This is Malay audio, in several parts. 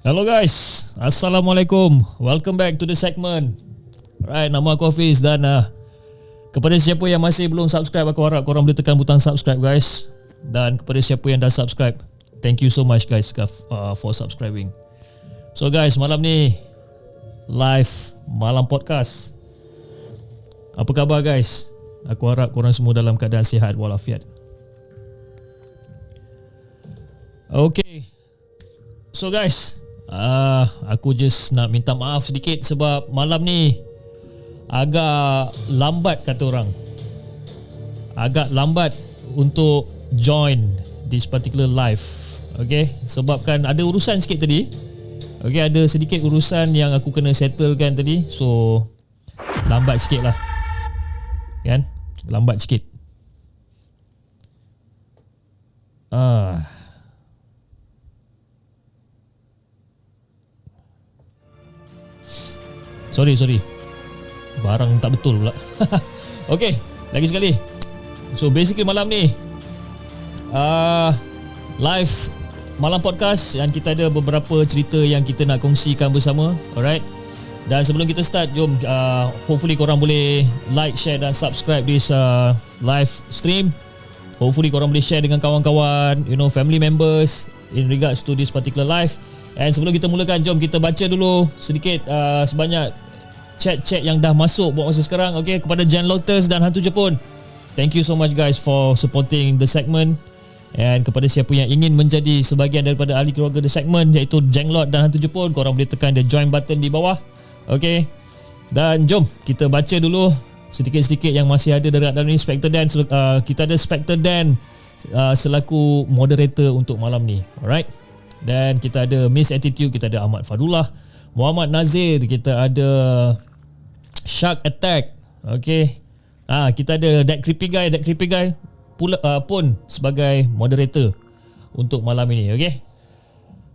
Hello guys, Assalamualaikum. Welcome back to The Segment. Alright, nama aku Fiz dan kepada siapa yang masih belum subscribe, aku harap korang boleh tekan butang subscribe guys. Dan kepada siapa yang dah subscribe, thank you so much guys for subscribing. So guys, malam ni live Malam Podcast. Apa khabar guys? Aku harap korang semua dalam keadaan sihat walafiat. Okay, so guys, aku just nak minta maaf sedikit sebab malam ni agak lambat kata orang. Agak lambat untuk join this particular live. Okay, sebabkan ada urusan sikit tadi. Okay, ada sedikit urusan yang aku kena settlekan tadi. So, lambat sikit lah. Kan? Lambat sikit. Sorry. Barang tak betul pula. Okay, lagi sekali. So basically malam ni live Malam Podcast yang kita ada beberapa cerita yang kita nak kongsikan bersama. Alright. Dan sebelum kita start, jom hopefully korang boleh like, share dan subscribe this live stream. Hopefully korang boleh share dengan kawan-kawan, you know, family members in regards to this particular live. Dan sebelum kita mulakan, jom kita baca dulu sedikit sebanyak chat-chat yang dah masuk buat masa sekarang. Okay, kepada Jeng Lotus dan Hantu Jepun, thank you so much guys for supporting The Segment. And kepada siapa yang ingin menjadi sebahagian daripada ahli keluarga The Segment, iaitu Jeng Lot dan Hantu Jepun, korang boleh tekan the join button di bawah. Okay, dan jom kita baca dulu sedikit-sedikit yang masih ada dalam ni. Spectre Dan, kita ada Spectre Dan selaku moderator untuk malam ni. Alright. Dan kita ada Miss Attitude, kita ada Ahmad Fadullah, Muhammad Nazir, kita ada Shark Attack. Okay, kita ada That Creepy Guy pula, pun sebagai moderator untuk malam ini. Okay,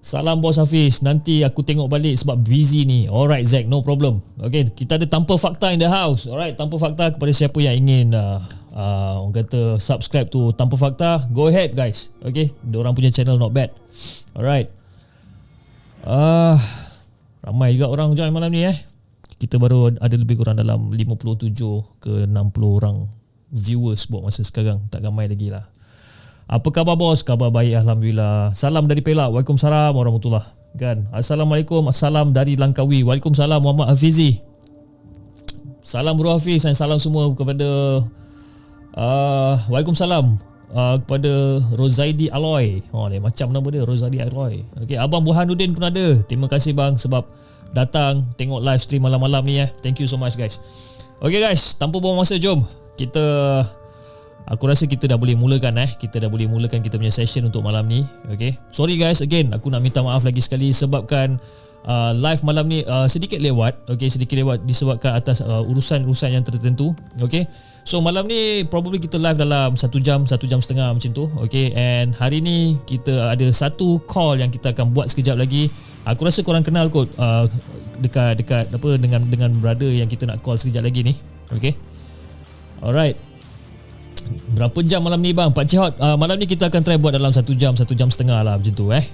salam Bos Hafiz, nanti aku tengok balik sebab busy ni. Alright Zack, no problem. Okay, kita ada Tanpa Fakta in the house. Alright, Tanpa Fakta, kepada siapa yang ingin orang kata subscribe tu Tanpa Fakta, go ahead guys. Okay, diorang punya channel not bad. Alright. Ramai juga orang join malam ni eh. Kita baru ada lebih kurang dalam 57 ke 60 orang viewers buat masa sekarang. Tak ramai lagi lah. Apa khabar bos? Khabar baik alhamdulillah. Salam dari Pelak. Waalaikumsalam warahmatullah. Kan. Assalamualaikum. Salam dari Langkawi. Waalaikumsalam Muhammad Hafizi. Salam Bro Hafiz dan salam semua kepada Waalaikumsalam kepada Rozaidi Alloy. Oh, lain macam nama dia, Rozaidi Alloy. Okey, Abang Burhanuddin pun ada. Terima kasih bang sebab datang tengok live stream malam-malam ni eh. Thank you so much guys. Okey guys, tanpa buang masa, jom kita, aku rasa kita dah boleh mulakan eh. Kita dah boleh mulakan kita punya session untuk malam ni. Okey. Sorry guys again, aku nak minta maaf lagi sekali sebabkan live malam ni sedikit lewat. Okey, sedikit lewat disebabkan atas urusan-urusan yang tertentu. Okey. So malam ni probably kita live dalam 1 jam, 1 jam setengah macam tu. Okay, and hari ni kita ada satu call yang kita akan buat sekejap lagi. Aku rasa korang kenal kot dekat apa dengan brother yang kita nak call sekejap lagi ni. Okay, alright. Berapa jam malam ni bang? Pak Cik Hot, malam ni kita akan try buat dalam 1 jam, 1 jam setengah lah macam tu eh.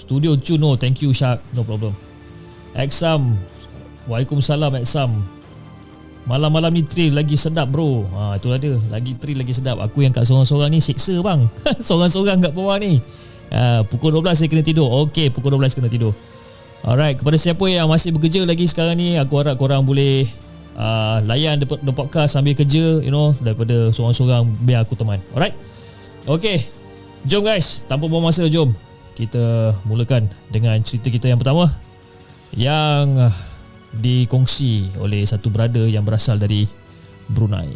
Studio Chuno, thank you Shark, no problem. Exam, waalaikumsalam Exam. Malam-malam ni trail lagi sedap bro. Itulah dia, lagi trail lagi sedap. Aku yang kat sorang-sorang ni seksa bang. Sorang-sorang kat bawah ni. Pukul 12 saya kena tidur. Okey, pukul 12 kena tidur. Alright, kepada siapa yang masih bekerja lagi sekarang ni, aku harap korang boleh layan the podcast sambil kerja, you know, daripada sorang-sorang biar aku teman. Alright. Okey. Jom guys, tanpa buang masa, jom kita mulakan dengan cerita kita yang pertama yang dikongsi oleh satu brother yang berasal dari Brunei.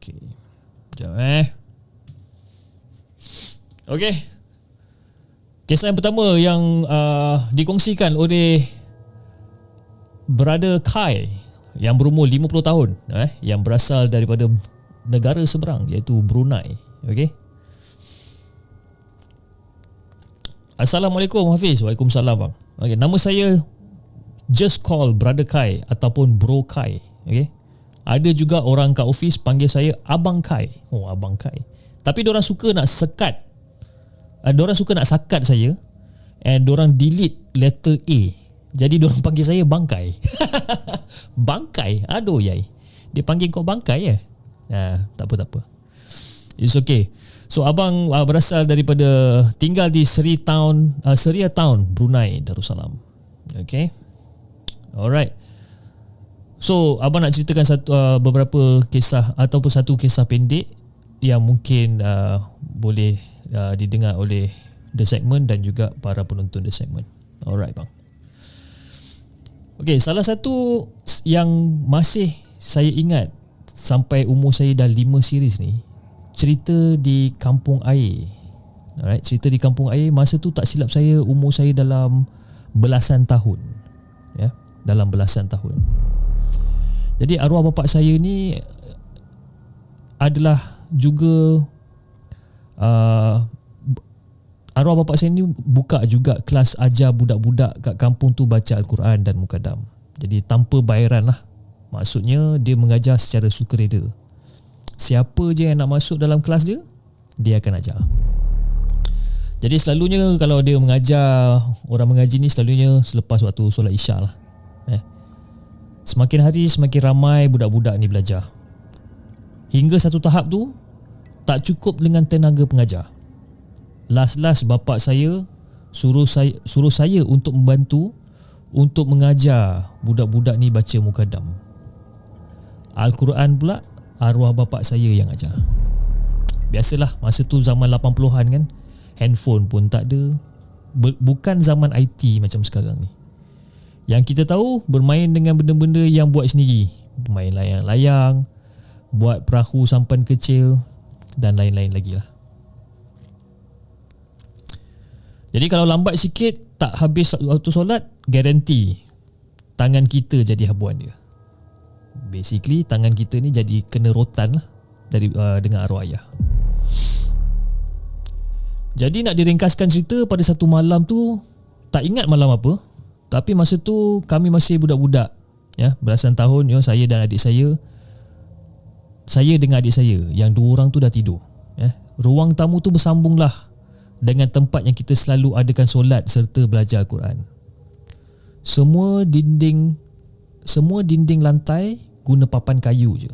Okey. Jom Okey. Kisah yang pertama yang dikongsikan oleh brother Kai yang berumur 50 tahun yang berasal daripada negara seberang, iaitu Brunei. Okey. Assalamualaikum Hafiz. Waalaikumsalam bang. Okey, nama saya Just Call Brother Kai ataupun Bro Kai. Okey. Ada juga orang kat office panggil saya Abang Kai. Oh, Abang Kai. Tapi diorang suka nak sekat. Diorang suka nak sakat saya. And diorang delete letter A. Jadi diorang panggil saya Bangkai. Bangkai? Aduh, yai. Dia panggil kau Bangkai ya? Tak apa. It's okay. So abang berasal daripada, tinggal di Seria Town, Brunei Darussalam. Okay. Alright. So abang nak ceritakan beberapa kisah ataupun satu kisah pendek yang mungkin boleh didengar oleh The Segment dan juga para penonton The Segment. Alright bang. Okay, salah satu yang masih saya ingat sampai umur saya dah 5 series ni, cerita di kampung air. Alright, cerita di kampung air masa tu tak silap saya umur saya dalam belasan tahun. Ya, dalam belasan tahun. Jadi arwah bapak saya ni adalah juga arwah bapak saya ni buka juga kelas ajar budak-budak kat kampung tu baca Al-Quran dan mukadam. Jadi tanpa bayaran lah. Maksudnya dia mengajar secara sukarela. Siapa je yang nak masuk dalam kelas dia, dia akan ajar. Jadi selalunya kalau dia mengajar, orang mengaji ni selalunya selepas waktu solat isyak lah. Semakin hari semakin ramai budak-budak ni belajar. Hingga satu tahap tu tak cukup dengan tenaga pengajar. Last-last bapak saya suruh saya untuk membantu untuk mengajar budak-budak ni baca mukadam. Al-Quran pula arwah bapak saya yang ajar. Biasalah masa tu zaman 80-an kan, handphone pun tak ada. Bukan zaman IT macam sekarang ni. Yang kita tahu bermain dengan benda-benda yang buat sendiri. Bermain layang-layang, buat perahu sampan kecil dan lain-lain lagi lah. Jadi kalau lambat sikit, tak habis waktu solat, garanti tangan kita jadi habuan dia. Basically tangan kita ni jadi kena rotan lah dengan arwah ayah. Jadi nak diringkaskan cerita, pada satu malam tu, tak ingat malam apa, tapi masa tu kami masih budak-budak ya, belasan tahun ya, saya dan adik saya. Saya dengan adik saya yang dua orang tu dah tidur ya. Ruang tamu tu bersambunglah dengan tempat yang kita selalu adakan solat serta belajar Al-Quran. Semua dinding lantai guna papan kayu je.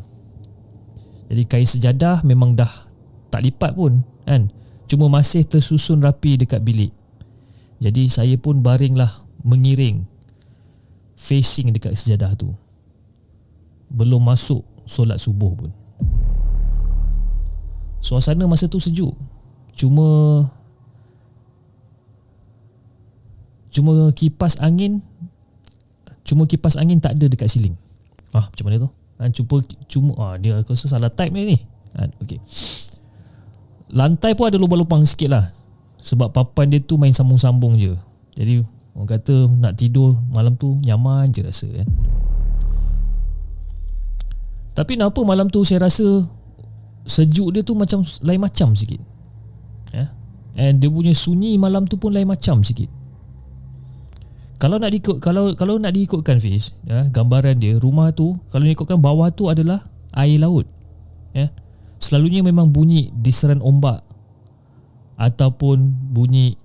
Jadi kain sejadah memang dah tak lipat pun kan, cuma masih tersusun rapi dekat bilik. Jadi saya pun baringlah mengiring facing dekat sejadah tu. Belum masuk solat subuh pun. Suasana masa tu sejuk. Cuma kipas angin tak ada dekat siling. Macam mana tu? Cuma dia aku rasa salah type ni. Okey. Lantai pun ada lubang-lubang sikit lah. Sebab papan dia tu main sambung-sambung je. Jadi orang kata nak tidur malam tu nyaman je rasa kan. Tapi kenapa malam tu saya rasa sejuk dia tu macam lain macam sikit ya? And dia punya sunyi malam tu pun lain macam sikit. Kalau nak diikutkan Fiz ya, gambaran dia rumah tu kalau diikutkan bawah tu adalah air laut ya. Selalunya memang bunyi diseran ombak ataupun bunyi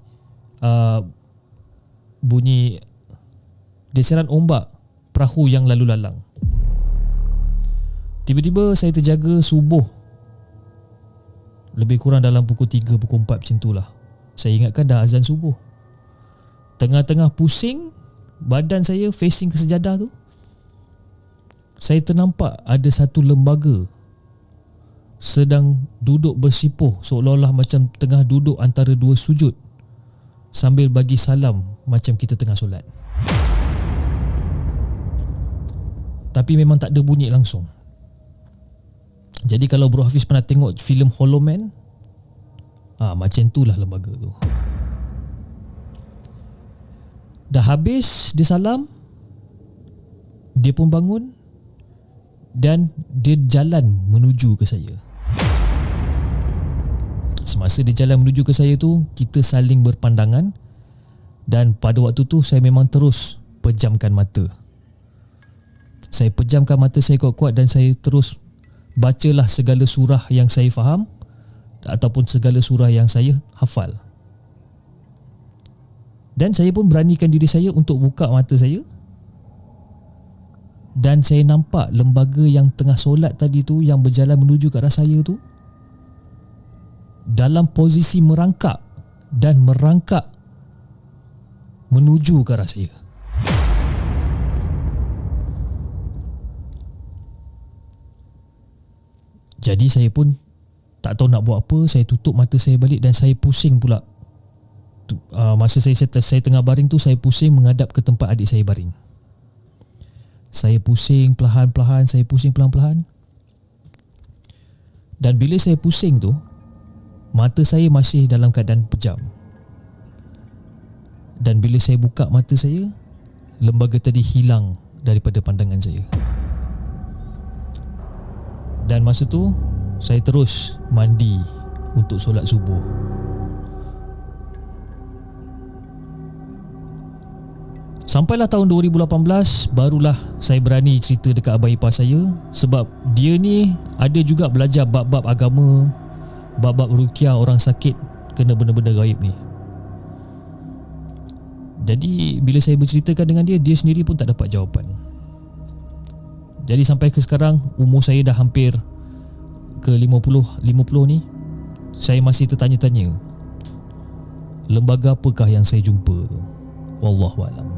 diseran ombak perahu yang lalu lalang. Tiba-tiba saya terjaga subuh lebih kurang dalam pukul 3 pukul 4 macam itulah. Saya ingatkan dah azan subuh. Tengah-tengah pusing badan saya facing ke sejadah tu, saya ternampak ada satu lembaga sedang duduk bersipuh seolah-olah macam tengah duduk antara dua sujud sambil bagi salam macam kita tengah solat. Tapi memang tak ada bunyi langsung. Jadi kalau Bro Hafiz pernah tengok filem Hollow Man, macam itulah lembaga tu. Dah habis dia salam, dia pun bangun dan dia jalan menuju ke saya. Semasa dia jalan menuju ke saya tu, kita saling berpandangan dan pada waktu tu saya memang terus pejamkan mata. Saya pejamkan mata saya kuat-kuat dan saya terus bacalah segala surah yang saya faham ataupun segala surah yang saya hafal. Dan saya pun beranikan diri saya untuk buka mata saya. Dan saya nampak lembaga yang tengah solat tadi tu, yang berjalan menuju ke arah saya tu, dalam posisi merangkak dan merangkak menuju ke arah saya. Jadi saya pun tak tahu nak buat apa. Saya tutup mata saya balik dan saya pusing pula. Masa saya tengah baring tu, saya pusing menghadap ke tempat adik saya baring. Saya pusing perlahan-perlahan. Dan bila saya pusing tu, mata saya masih dalam keadaan pejam. Dan bila saya buka mata saya, lembaga tadi hilang daripada pandangan saya. Dan masa tu saya terus mandi untuk solat subuh. Sampailah tahun 2018 barulah saya berani cerita dekat abang ipar saya, sebab dia ni ada juga belajar bab-bab agama, bab-bab ruqyah orang sakit kena benda-benda gaib ni. Jadi bila saya berceritakan dengan dia, dia sendiri pun tak dapat jawapan. Jadi sampai ke sekarang, umur saya dah hampir ke 50 ni, saya masih tertanya-tanya, lembaga apakah yang saya jumpa tu? Wallahualam.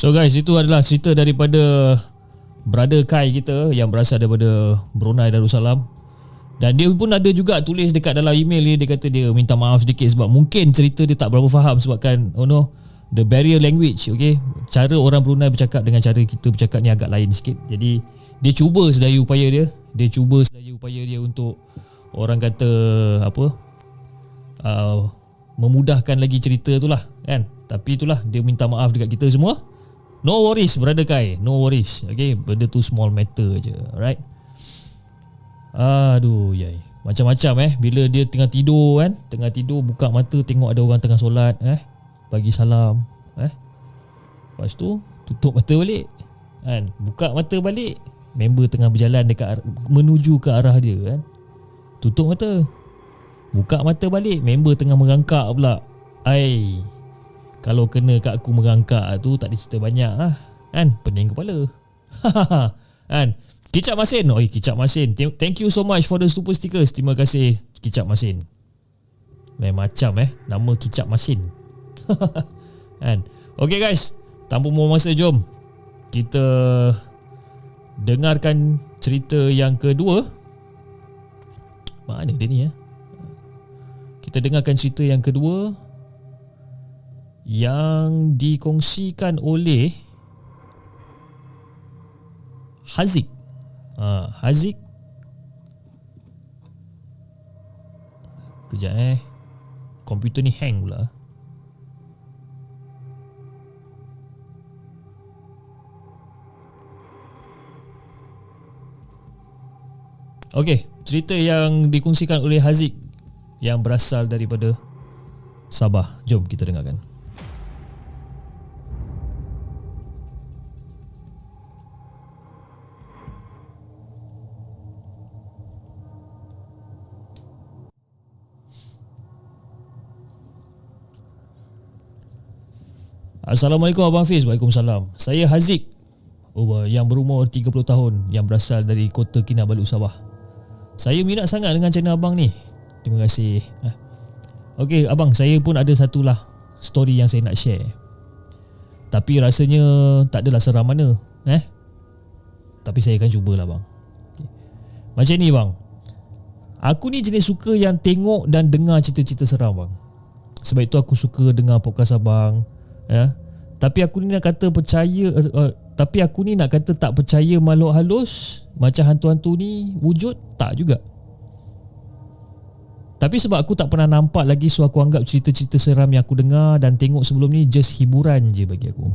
So guys, itu adalah cerita daripada brother Kai kita yang berasal daripada Brunei Darussalam. Dan dia pun ada juga tulis dekat dalam email dia, dia kata dia minta maaf sedikit sebab mungkin cerita dia tak berapa faham, sebab kan the barrier language, okay? Cara orang Brunei bercakap dengan cara kita bercakap ni agak lain sikit. Jadi dia cuba sedaya upaya dia untuk orang kata apa, memudahkan lagi cerita tu lah kan. Tapi itulah, dia minta maaf dekat kita semua. No worries brother Kai, no worries. Okay, benda tu small matter je, alright. Aduh yai, macam-macam bila dia tengah tidur buka mata tengok ada orang tengah solat, bagi salam, lepas tu tutup mata balik kan, buka mata balik member tengah berjalan dekat menuju ke arah dia kan, tutup mata buka mata balik member tengah merangkak pula. Ai, kalau kena kat aku merangkak tu tak ada cerita banyak lah kan, pening kepala kan. Kicap Masin, Kicap Masin, thank you so much for the super stickers. Terima kasih Kicap Masin. Lain macam nama Kicap Masin kan. Okay guys, tanpa buang masa, jom kita dengarkan cerita yang kedua. Mana dia ni Kita dengarkan cerita yang kedua yang dikongsikan oleh Haziq. Haziq. Kejap komputer ni hang pula. Okey, cerita yang dikongsikan oleh Haziq yang berasal daripada Sabah. Jom kita dengarkan. Assalamualaikum Abang Fiz. Waalaikumsalam. Saya Haziq yang berumur 30 tahun, yang berasal dari kota Kinabalu, Sabah. Saya minat sangat dengan channel abang ni. Terima kasih. Okey abang, saya pun ada satulah story yang saya nak share. Tapi rasanya tak adalah seram mana. Tapi saya akan cubalah bang. Okay. Macam ni bang. Aku ni jenis suka yang tengok dan dengar cerita-cerita seram bang. Sebab itu aku suka dengar podcast abang. Tapi aku ni nak kata percaya tapi aku ni nak kata tak percaya makhluk halus macam hantu-hantu ni wujud, tak juga. Tapi sebab aku tak pernah nampak lagi, so aku anggap cerita-cerita seram yang aku dengar dan tengok sebelum ni just hiburan je bagi aku.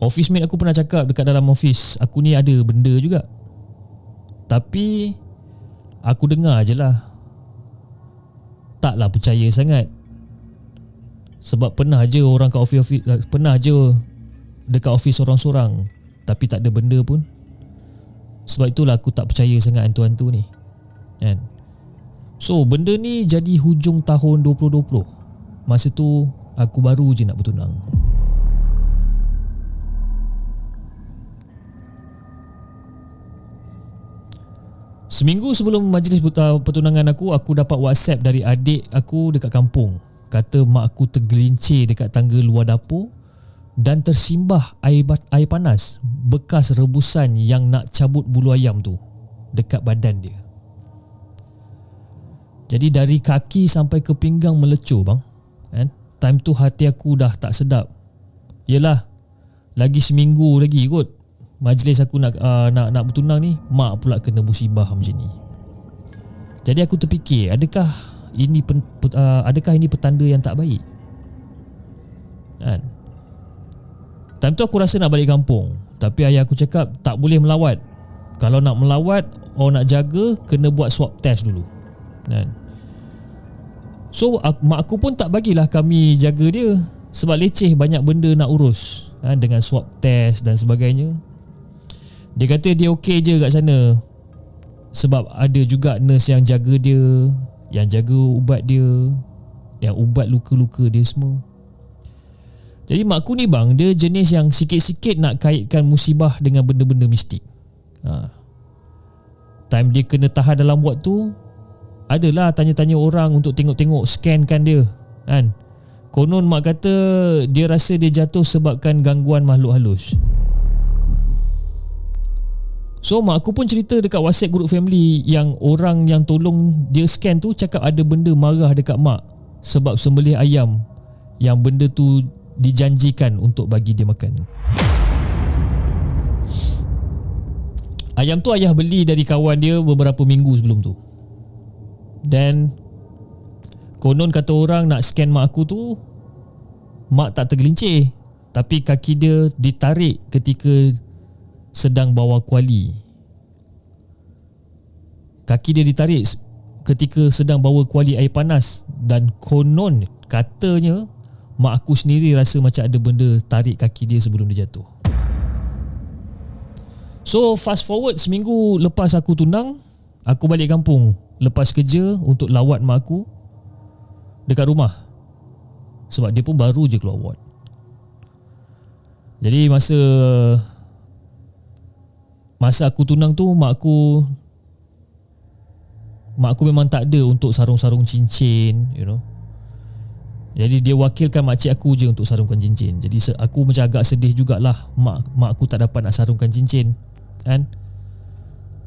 Office mate aku pernah cakap dekat dalam office, aku ni ada benda juga. Tapi aku dengar je lah, taklah percaya sangat. Sebab pernah je orang kat office, pernah je dekat office sorang-sorang, tapi tak ada benda pun. Sebab itulah aku tak percaya sangat hantu-hantu ni kan. So benda ni jadi hujung tahun 2020. Masa tu aku baru je nak bertunang. Seminggu sebelum majlis pertunangan aku, aku dapat WhatsApp dari adik aku dekat kampung. Kata mak aku tergelincir dekat tangga luar dapur dan tersimbah air panas bekas rebusan yang nak cabut bulu ayam tu dekat badan dia. Jadi dari kaki sampai ke pinggang melecur bang. Time tu hati aku dah tak sedap. Yelah, lagi seminggu lagi kot majlis aku nak bertunang ni, mak pula kena musibah macam ni. Jadi aku terfikir, adakah ini petanda yang tak baik kan? Time tu aku rasa nak balik kampung, tapi ayah aku cakap tak boleh melawat. Kalau nak melawat or nak jaga, kena buat swab test dulu kan? So mak aku pun tak bagilah kami jaga dia, sebab leceh banyak benda nak urus kan? Dengan swab test dan sebagainya. Dia kata dia okey je kat sana, sebab ada juga nurse yang jaga dia, yang jaga ubat dia, yang ubat luka-luka dia semua. Jadi mak aku ni bang, dia jenis yang sikit-sikit nak kaitkan musibah dengan benda-benda mistik. Time dia kena tahan dalam buat tu, adalah tanya-tanya orang untuk tengok-tengok, scankan dia kan? Konon mak kata dia rasa dia jatuh sebabkan gangguan makhluk halus. So mak aku pun cerita dekat WhatsApp group family, yang orang yang tolong dia scan tu cakap ada benda marah dekat mak sebab sembelih ayam yang benda tu dijanjikan untuk bagi dia makan. Ayam tu ayah beli dari kawan dia beberapa minggu sebelum tu. Dan konon kata orang nak scan mak aku tu, mak tak tergelincir, tapi kaki dia ditarik ketika sedang bawa kuali. Kaki dia ditarik ketika sedang bawa kuali air panas, dan konon katanya mak aku sendiri rasa macam ada benda tarik kaki dia sebelum dia jatuh. So fast forward, seminggu lepas aku tunang, aku balik kampung lepas kerja untuk lawat mak aku dekat rumah, sebab dia pun baru je keluar ward. Jadi masa aku tunang tu, mak aku memang tak ada untuk sarung-sarung cincin, you know. Jadi dia wakilkan makcik aku je untuk sarungkan cincin. Jadi aku macam agak sedih jugalah mak aku tak dapat nak sarungkan cincin kan.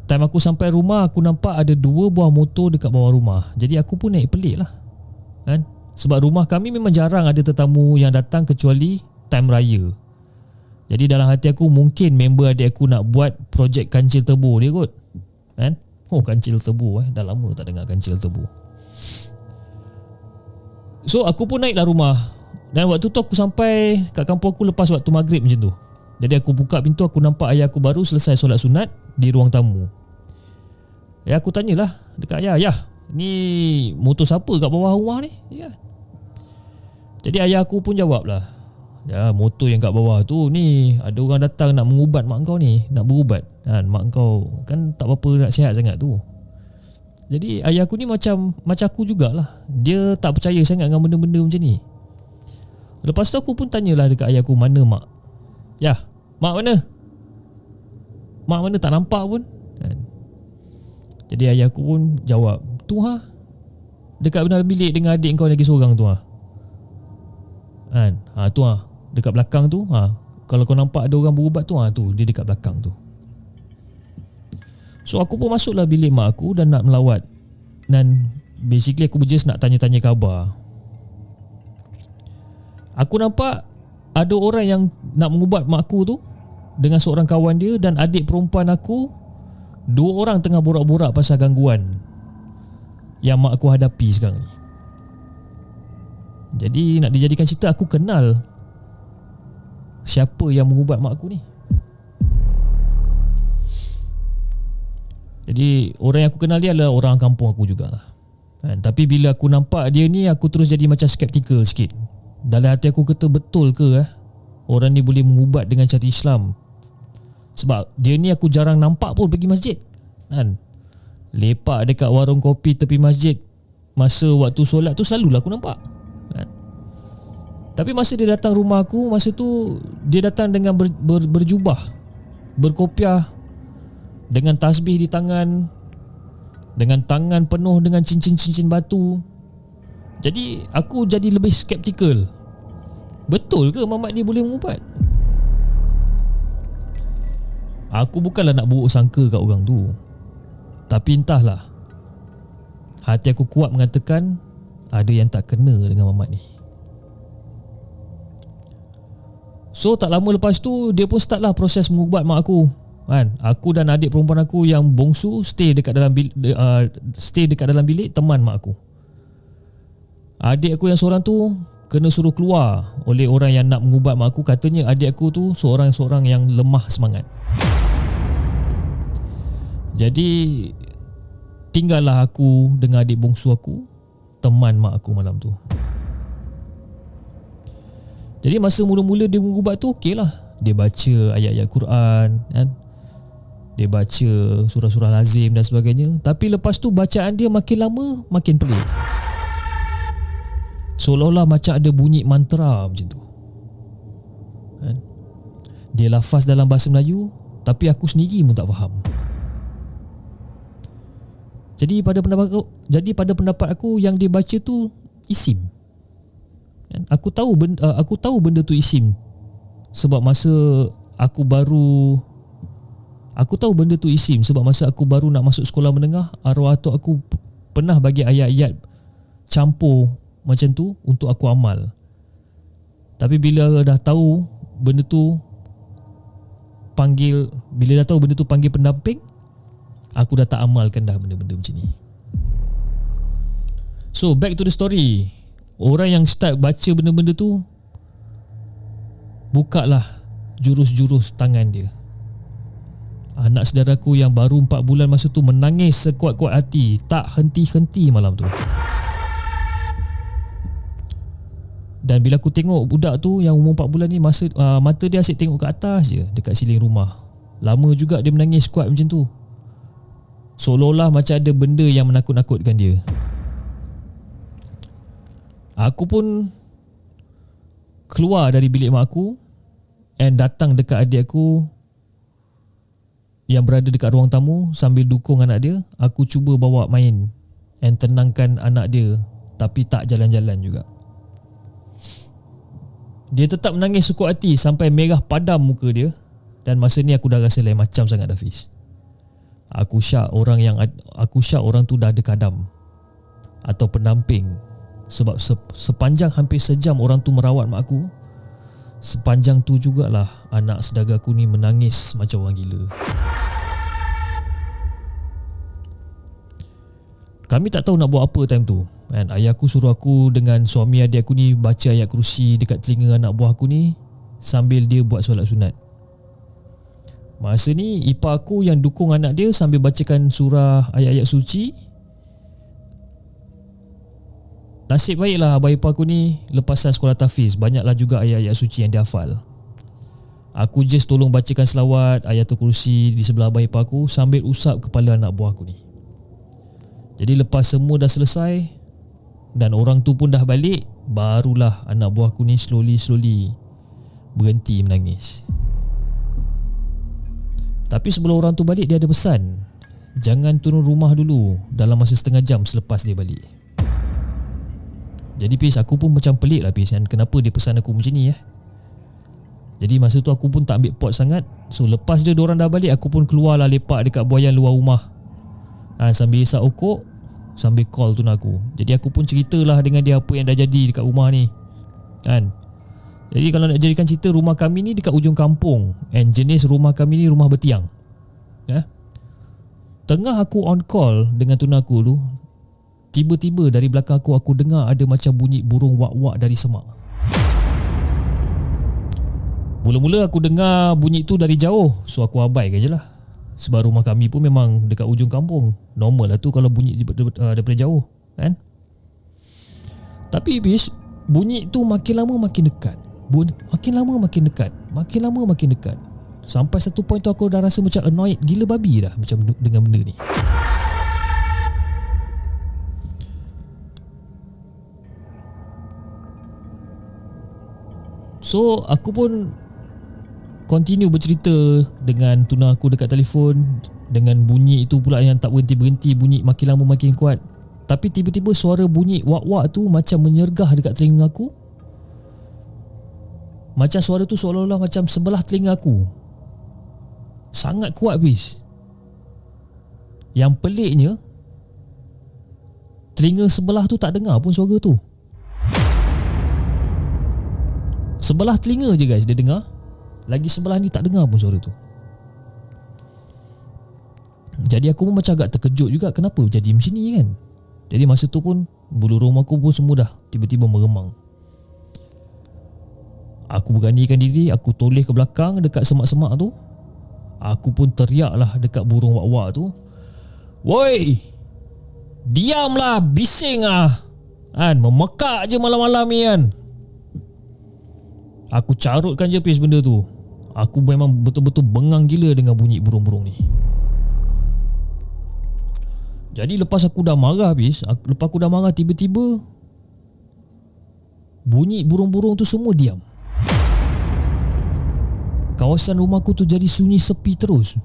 Time aku sampai rumah, aku nampak ada 2 buah motor dekat bawah rumah. Jadi aku pun naik pelik lah kan? Sebab rumah kami memang jarang ada tetamu yang datang kecuali time raya. Jadi dalam hati aku, mungkin member adik aku nak buat projek kancil tebu dia kot kan? Oh kancil tebu, dah lama tak dengar kancil tebu. So aku pun naiklah rumah, dan waktu tu aku sampai kat kampung aku lepas waktu maghrib macam tu. Jadi aku buka pintu, aku nampak ayah aku baru selesai solat sunat di ruang tamu. Ya aku tanyalah dekat ayah, "Ayah, ni motor siapa kat bawah rumah ni?" Ya. Jadi ayah aku pun jawablah, "Ya, motor yang kat bawah tu ni ada orang datang nak mengubat mak kau ni, nak berubat kan, mak kau kan tak apa-apa nak sihat sangat tu." Jadi ayah aku ni macam aku jugalah, dia tak percaya sangat dengan benda-benda macam ni. Lepas tu aku pun tanyalah dekat ayah aku, "Mana mak? Ya, mak mana? mak mana tak nampak pun kan? Jadi ayah aku pun jawab, tu ha, dekat dalam bilik dengan adik kau lagi seorang tu ha, kan? Ha tu ha, dekat belakang tu ha, kalau kau nampak ada orang berubat tu ha, tu dia dekat belakang tu. So aku pun masuklah bilik mak aku dan nak melawat, dan basically aku just nak tanya-tanya khabar. Aku nampak ada orang yang nak mengubat mak aku tu dengan seorang kawan dia dan adik perempuan aku. Dua orang tengah borak-borak pasal gangguan yang mak aku hadapi sekarang ni. Jadi nak dijadikan cerita, aku kenal siapa yang mengubat mak aku ni. Jadi orang yang aku kenal dia adalah orang kampung aku jugalah kan? Tapi bila aku nampak dia ni, aku terus jadi macam skeptikal sikit. Dalam hati aku kata, betul ke orang ni boleh mengubat dengan cara Islam? Sebab dia ni aku jarang nampak pun pergi masjid kan? Lepak dekat warung kopi tepi masjid masa waktu solat tu selalulah aku nampak kan? Tapi masa dia datang rumah aku, masa tu dia datang dengan berjubah, berkopiah, dengan tasbih di tangan, dengan tangan penuh dengan cincin-cincin batu. Jadi aku jadi lebih skeptikal. Betul ke mamat ni boleh mengubat? Aku bukanlah nak buruk sangka kat orang tu, tapi entahlah, hati aku kuat mengatakan ada yang tak kena dengan mamat ni. So tak lama lepas tu, dia pun startlah proses mengubat mak aku kan? Aku dan adik perempuan aku yang bongsu stay dekat dalam bilik teman mak aku. Adik aku yang seorang tu kena suruh keluar oleh orang yang nak mengubat mak aku. Katanya adik aku tu seorang yang lemah semangat. Jadi tinggallah aku dengan adik bongsu aku, teman mak aku malam tu. Jadi masa mula-mula dia mengubat tu okey lah, dia baca ayat-ayat Quran kan? Dia baca surah-surah lazim dan sebagainya. Tapi lepas tu bacaan dia makin lama makin pelik, seolah-olah macam ada bunyi mantra macam tu kan? Dia lafaz dalam bahasa Melayu, tapi aku sendiri pun tak faham. Jadi pada pendapat aku yang dia baca tu isim kan? Aku tahu benda tu isim sebab masa aku baru nak masuk sekolah menengah, arwah atuk aku pernah bagi ayat-ayat campur macam tu untuk aku amal. Tapi bila dah tahu benda tu panggil pendamping, aku dah tak amalkan dah benda-benda macam ni. So back to the story, orang yang start baca benda-benda tu, bukalah jurus-jurus tangan dia. Anak saudaraku yang baru 4 bulan masa tu menangis sekuat-kuat hati, tak henti-henti malam tu. Dan bila aku tengok budak tu yang umur 4 bulan ni, mata dia asyik tengok ke atas je, dekat siling rumah. Lama juga dia menangis kuat macam tu, seolah-olah macam ada benda yang menakut-nakutkan dia. Aku pun keluar dari bilik mak aku and datang dekat adik aku yang berada dekat ruang tamu. Sambil dukung anak dia, aku cuba bawa main and tenangkan anak dia, tapi tak jalan-jalan juga. Dia tetap menangis sekuat hati sampai merah padam muka dia. Dan masa ni aku dah rasa lain macam sangat dah, Fiz. Aku syak orang tu dah ada kadam atau pendamping. Sebab sepanjang hampir sejam orang tu merawat mak aku, sepanjang tu jugalah anak saudara aku ni menangis macam orang gila. Kami tak tahu nak buat apa time tu kan? Ayah aku suruh aku dengan suami adik aku ni baca ayat kursi dekat telinga anak buah aku ni sambil dia buat solat sunat. Masa ni ipar aku yang dukung anak dia sambil bacakan surah, ayat-ayat suci. Nasib baiklah abang ipar aku ni lepasan sekolah tahfiz, banyaklah juga ayat-ayat suci yang dia hafal. Aku just tolong bacakan selawat, ayatul kursi di sebelah abang ipar aku sambil usap kepala anak buah aku ni. Jadi lepas semua dah selesai dan orang tu pun dah balik, barulah anak buah aku ni slowly berhenti menangis. Tapi sebelum orang tu balik, dia ada pesan, jangan turun rumah dulu dalam masa setengah jam selepas dia balik. Jadi Fiz, aku pun macam pelik lah Fiz, kenapa dia pesan aku macam ni ya. Jadi masa tu aku pun tak ambil pot sangat. So lepas dia diorang dah balik, aku pun keluar lah lepak dekat buayan luar rumah, sambil isap okok, sambil call tu nak aku. Jadi aku pun ceritalah dengan dia apa yang dah jadi dekat rumah ni kan. Jadi kalau nak jadikan cerita, rumah kami ni dekat ujung kampung, and jenis rumah kami ni rumah bertiang. Tengah aku on call dengan tunaku tu, tiba-tiba dari belakang aku, aku dengar ada macam bunyi burung wak-wak dari semak. Mula-mula aku dengar bunyi tu dari jauh, so aku abaikan je lah, sebab rumah kami pun memang dekat ujung kampung, normal lah tu kalau bunyi daripada jauh kan. Tapi bis, bunyi tu makin lama makin dekat, makin lama makin dekat, sampai satu point tu aku dah rasa macam annoyed gila babi dah macam dengan benda ni. So aku pun continue bercerita dengan tuna aku dekat telefon, dengan bunyi itu pula yang tak berhenti-berhenti, bunyi makin lama makin kuat. Tapi tiba-tiba suara bunyi wak-wak tu macam menyergah dekat telinga aku. Macam suara tu seolah-olah macam sebelah telinga aku. Sangat kuat bis. Yang peliknya, telinga sebelah tu tak dengar pun suara tu. Sebelah telinga je guys dia dengar, lagi sebelah ni tak dengar pun suara tu. Jadi aku pun macam agak terkejut juga, kenapa jadi macam ni kan. Jadi masa tu pun bulu roma aku pun semua dah tiba-tiba meremang. Aku beranikan diri, aku toleh ke belakang dekat semak-semak tu. Aku pun teriak lah dekat burung wak-wak tu, "Woi, diamlah, bising lah kan, memekak je malam-malam ni kan." Aku carutkan je Fiz benda tu. Aku memang betul-betul bengang gila dengan bunyi burung-burung ni. Jadi lepas aku dah marah Fiz, tiba-tiba bunyi burung-burung tu semua diam. Kawasan rumahku tu jadi sunyi sepi terus.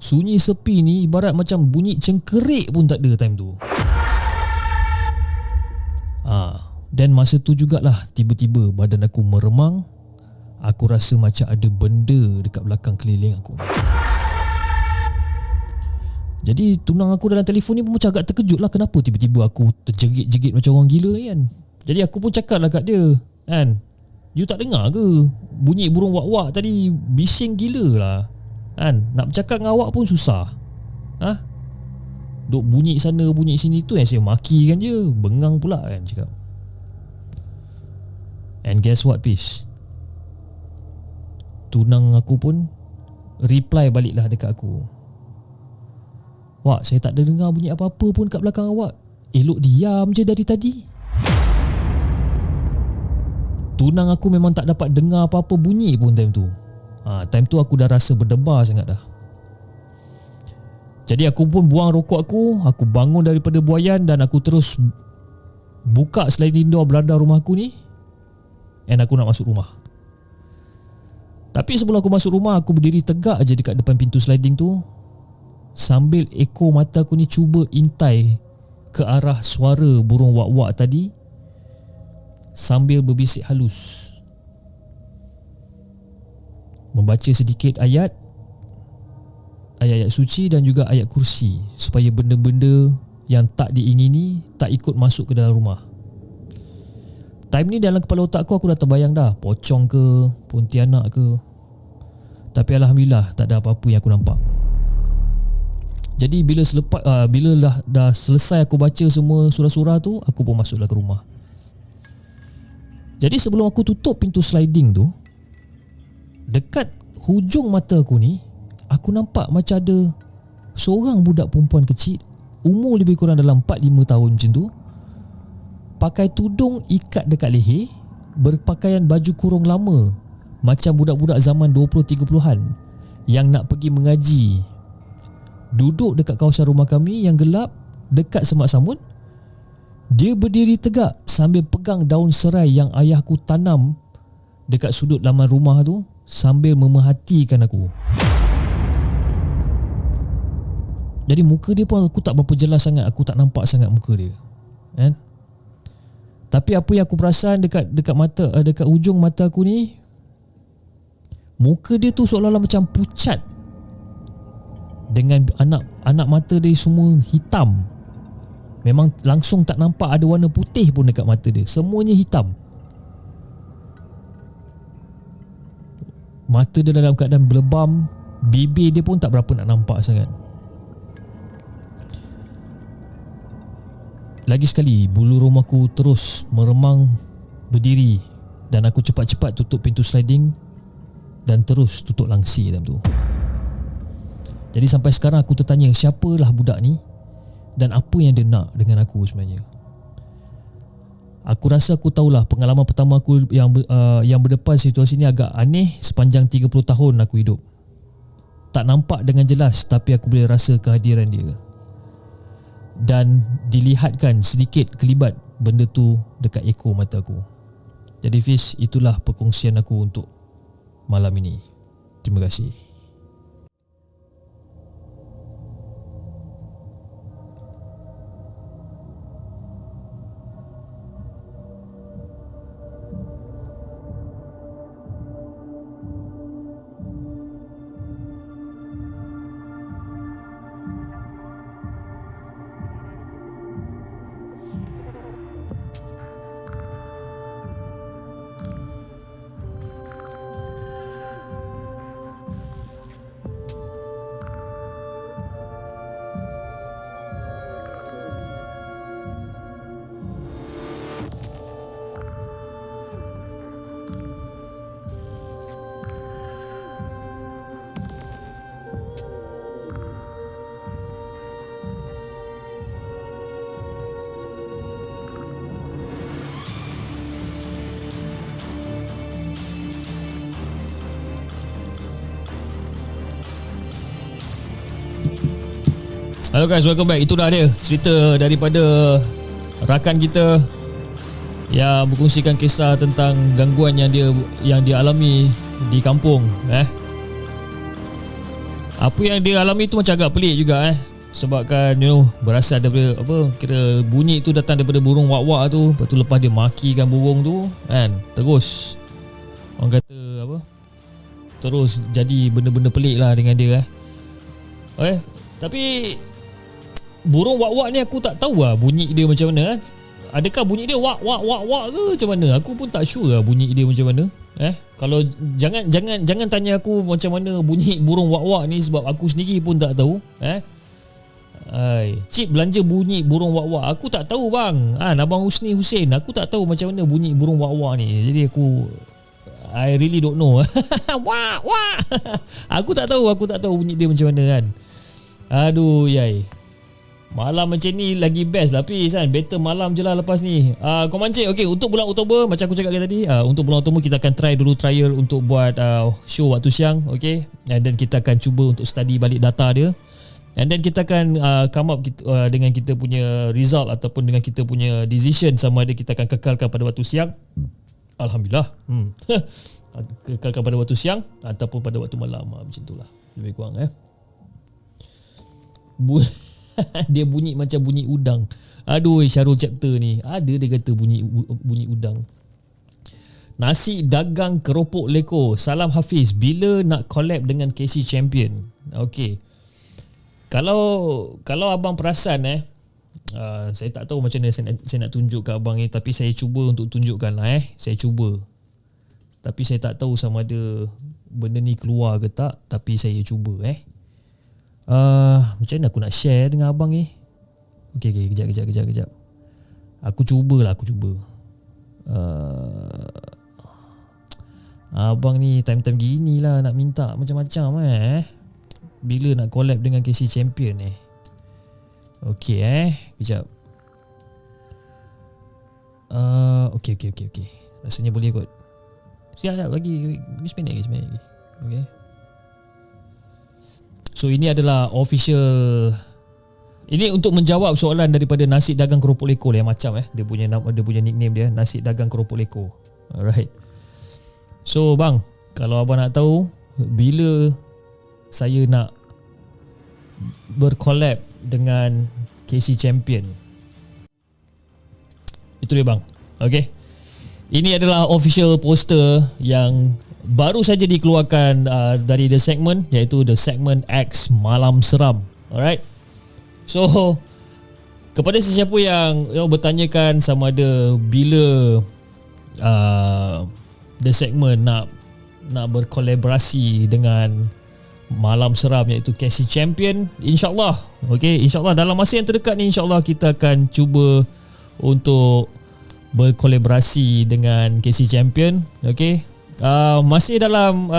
Sunyi sepi ni ibarat macam bunyi cengkerik pun tak ada time tu. Dan masa tu jugalah tiba-tiba badan aku meremang. Aku rasa macam ada benda dekat belakang keliling aku. Jadi tunang aku dalam telefon ni pun macam agak terkejut lah, kenapa tiba-tiba aku terjegit-jegit macam orang gila ni kan. Jadi aku pun cakap lah kat dia kan, "You tak dengar ke bunyi burung wak-wak tadi? Bising gila lah kan, nak bercakap dengan awak pun susah. Duk bunyi sana bunyi sini tu yang saya maki kan je, bengang pula kan," cakap. And guess what Fiz, tunang aku pun reply baliklah dekat aku, "Wak, saya tak ada dengar bunyi apa-apa pun kat belakang awak. Elok diam je dari tadi." Tunang aku memang tak dapat dengar apa-apa bunyi pun time tu. Time tu aku dah rasa berdebar sangat dah. Jadi aku pun buang rokok aku bangun daripada buayan dan aku terus buka sliding door beranda rumah aku ni. And aku nak masuk rumah. Tapi sebelum aku masuk rumah, aku berdiri tegak je dekat depan pintu sliding tu, sambil ekor mata aku ni cuba intai ke arah suara burung wak-wak tadi, sambil berbisik halus, membaca sedikit ayat-ayat suci dan juga ayat kursi, supaya benda-benda yang tak diingini tak ikut masuk ke dalam rumah. Time ni dalam kepala otak aku dah terbayang dah, pocong ke, pontianak ke. Tapi alhamdulillah tak ada apa-apa yang aku nampak. Jadi bila dah selesai aku baca semua surah-surah tu, aku pun masuklah ke rumah. Jadi sebelum aku tutup pintu sliding tu, dekat hujung mata aku ni, aku nampak macam ada seorang budak perempuan kecil, umur lebih kurang dalam 4-5 tahun macam tu, pakai tudung ikat dekat leher, berpakaian baju kurung lama, macam budak-budak zaman 20-30-an yang nak pergi mengaji, duduk dekat kawasan rumah kami yang gelap dekat semak samun. Dia berdiri tegak sambil pegang daun serai yang ayahku tanam dekat sudut laman rumah tu, sambil memerhatikan aku. Jadi muka dia pun aku tak berapa jelas sangat, aku tak nampak sangat muka dia, kan? Tapi apa yang aku perasan dekat mata, dekat ujung mata aku ni, muka dia tu seolah-olah macam pucat, dengan anak mata dia semua hitam. Memang langsung tak nampak ada warna putih pun dekat mata dia, semuanya hitam. Mata dia dalam keadaan berlebam, bibir dia pun tak berapa nak nampak sangat. Lagi sekali, bulu rumahku terus meremang berdiri dan aku cepat-cepat tutup pintu sliding dan terus tutup langsi dalam tu. Jadi sampai sekarang aku tertanya siapalah budak ni dan apa yang dia nak dengan aku sebenarnya. Aku rasa aku tahulah pengalaman pertama aku yang berdepan situasi ni agak aneh sepanjang 30 tahun aku hidup. Tak nampak dengan jelas tapi aku boleh rasa kehadiran dia. Dan dilihatkan sedikit kelibat benda tu dekat ekor mata aku. Jadi Fiz, itulah perkongsian aku untuk malam ini. Terima kasih. Hello guys, welcome back. Itu dah dia cerita daripada rakan kita yang berkongsikan kisah tentang gangguan yang dia alami di kampung. Apa yang dia alami tu macam agak pelik juga sebabkan berasal daripada kira bunyi tu datang daripada burung wak-wak tu, lepas tu lepas dia makikan burung tu kan, terus orang kata terus jadi benda-benda pelik lah dengan dia. Tapi burung wak-wak ni aku tak tahu lah bunyi dia macam mana. Adakah bunyi dia wak-wak-wak-wak ke macam mana? Aku pun tak sure lah bunyi dia macam mana. Kalau jangan tanya aku macam mana bunyi burung wak-wak ni sebab aku sendiri pun tak tahu. Cip belanja bunyi burung wak-wak. Aku tak tahu bang. Abang Hussein, aku tak tahu macam mana bunyi burung wak-wak ni. Jadi I really don't know. Wak-wak. Aku tak tahu bunyi dia macam mana kan. Aduh yai. Malam macam ni lagi best lah Fiz kan. Better malam je lah lepas ni. Komancik, okay, untuk bulan Oktober macam aku cakap tadi, untuk bulan Oktober kita akan try dulu trial untuk buat show waktu siang, okay. And then kita akan cuba untuk study balik data dia. And then kita akan come up dengan kita punya result ataupun dengan kita punya decision sama ada kita akan kekalkan pada waktu siang. Alhamdulillah. Kekalkan pada waktu siang ataupun pada waktu malam, macam tu lah. Lebih kurang dia bunyi macam bunyi udang. Aduh, Syarul chapter ni ada dia kata bunyi udang. Nasi dagang keropok lekor. Salam Hafiz, bila nak collab dengan KC Champion? Okey. Kalau abang perasan saya tak tahu macam mana saya nak tunjuk kat abang ni, tapi saya cuba untuk tunjukkan lah. Saya cuba. Tapi saya tak tahu sama ada benda ni keluar ke tak, tapi saya cuba macam mana aku nak share dengan abang ni? Okay, kejap. Aku cuba. Abang ni time-time gini lah nak minta macam-macam bila nak collab dengan KC Champion ni. Okay, kejap. Okay. Rasanya boleh kot. Sekejap, bagi seminit lagi. Okay. So ini adalah official. Ini untuk menjawab soalan daripada Nasi Dagang Keropok Lekor yang macam dia punya nickname dia, Nasi Dagang Keropok Lekor. Alright. So bang, kalau abang nak tahu bila saya nak berkolab dengan KC Champion. Itu dia bang. Okay, ini adalah official poster yang baru saja dikeluarkan dari The Segment, iaitu The Segment X Malam Seram. Alright, so kepada sesiapa yang bertanyakan sama ada bila The Segment nak berkolaborasi dengan Malam Seram, iaitu KC Champion, insyaAllah, okay, insyaAllah dalam masa yang terdekat ni, insyaAllah kita akan cuba untuk berkolaborasi dengan KC Champion. Okay, masih dalam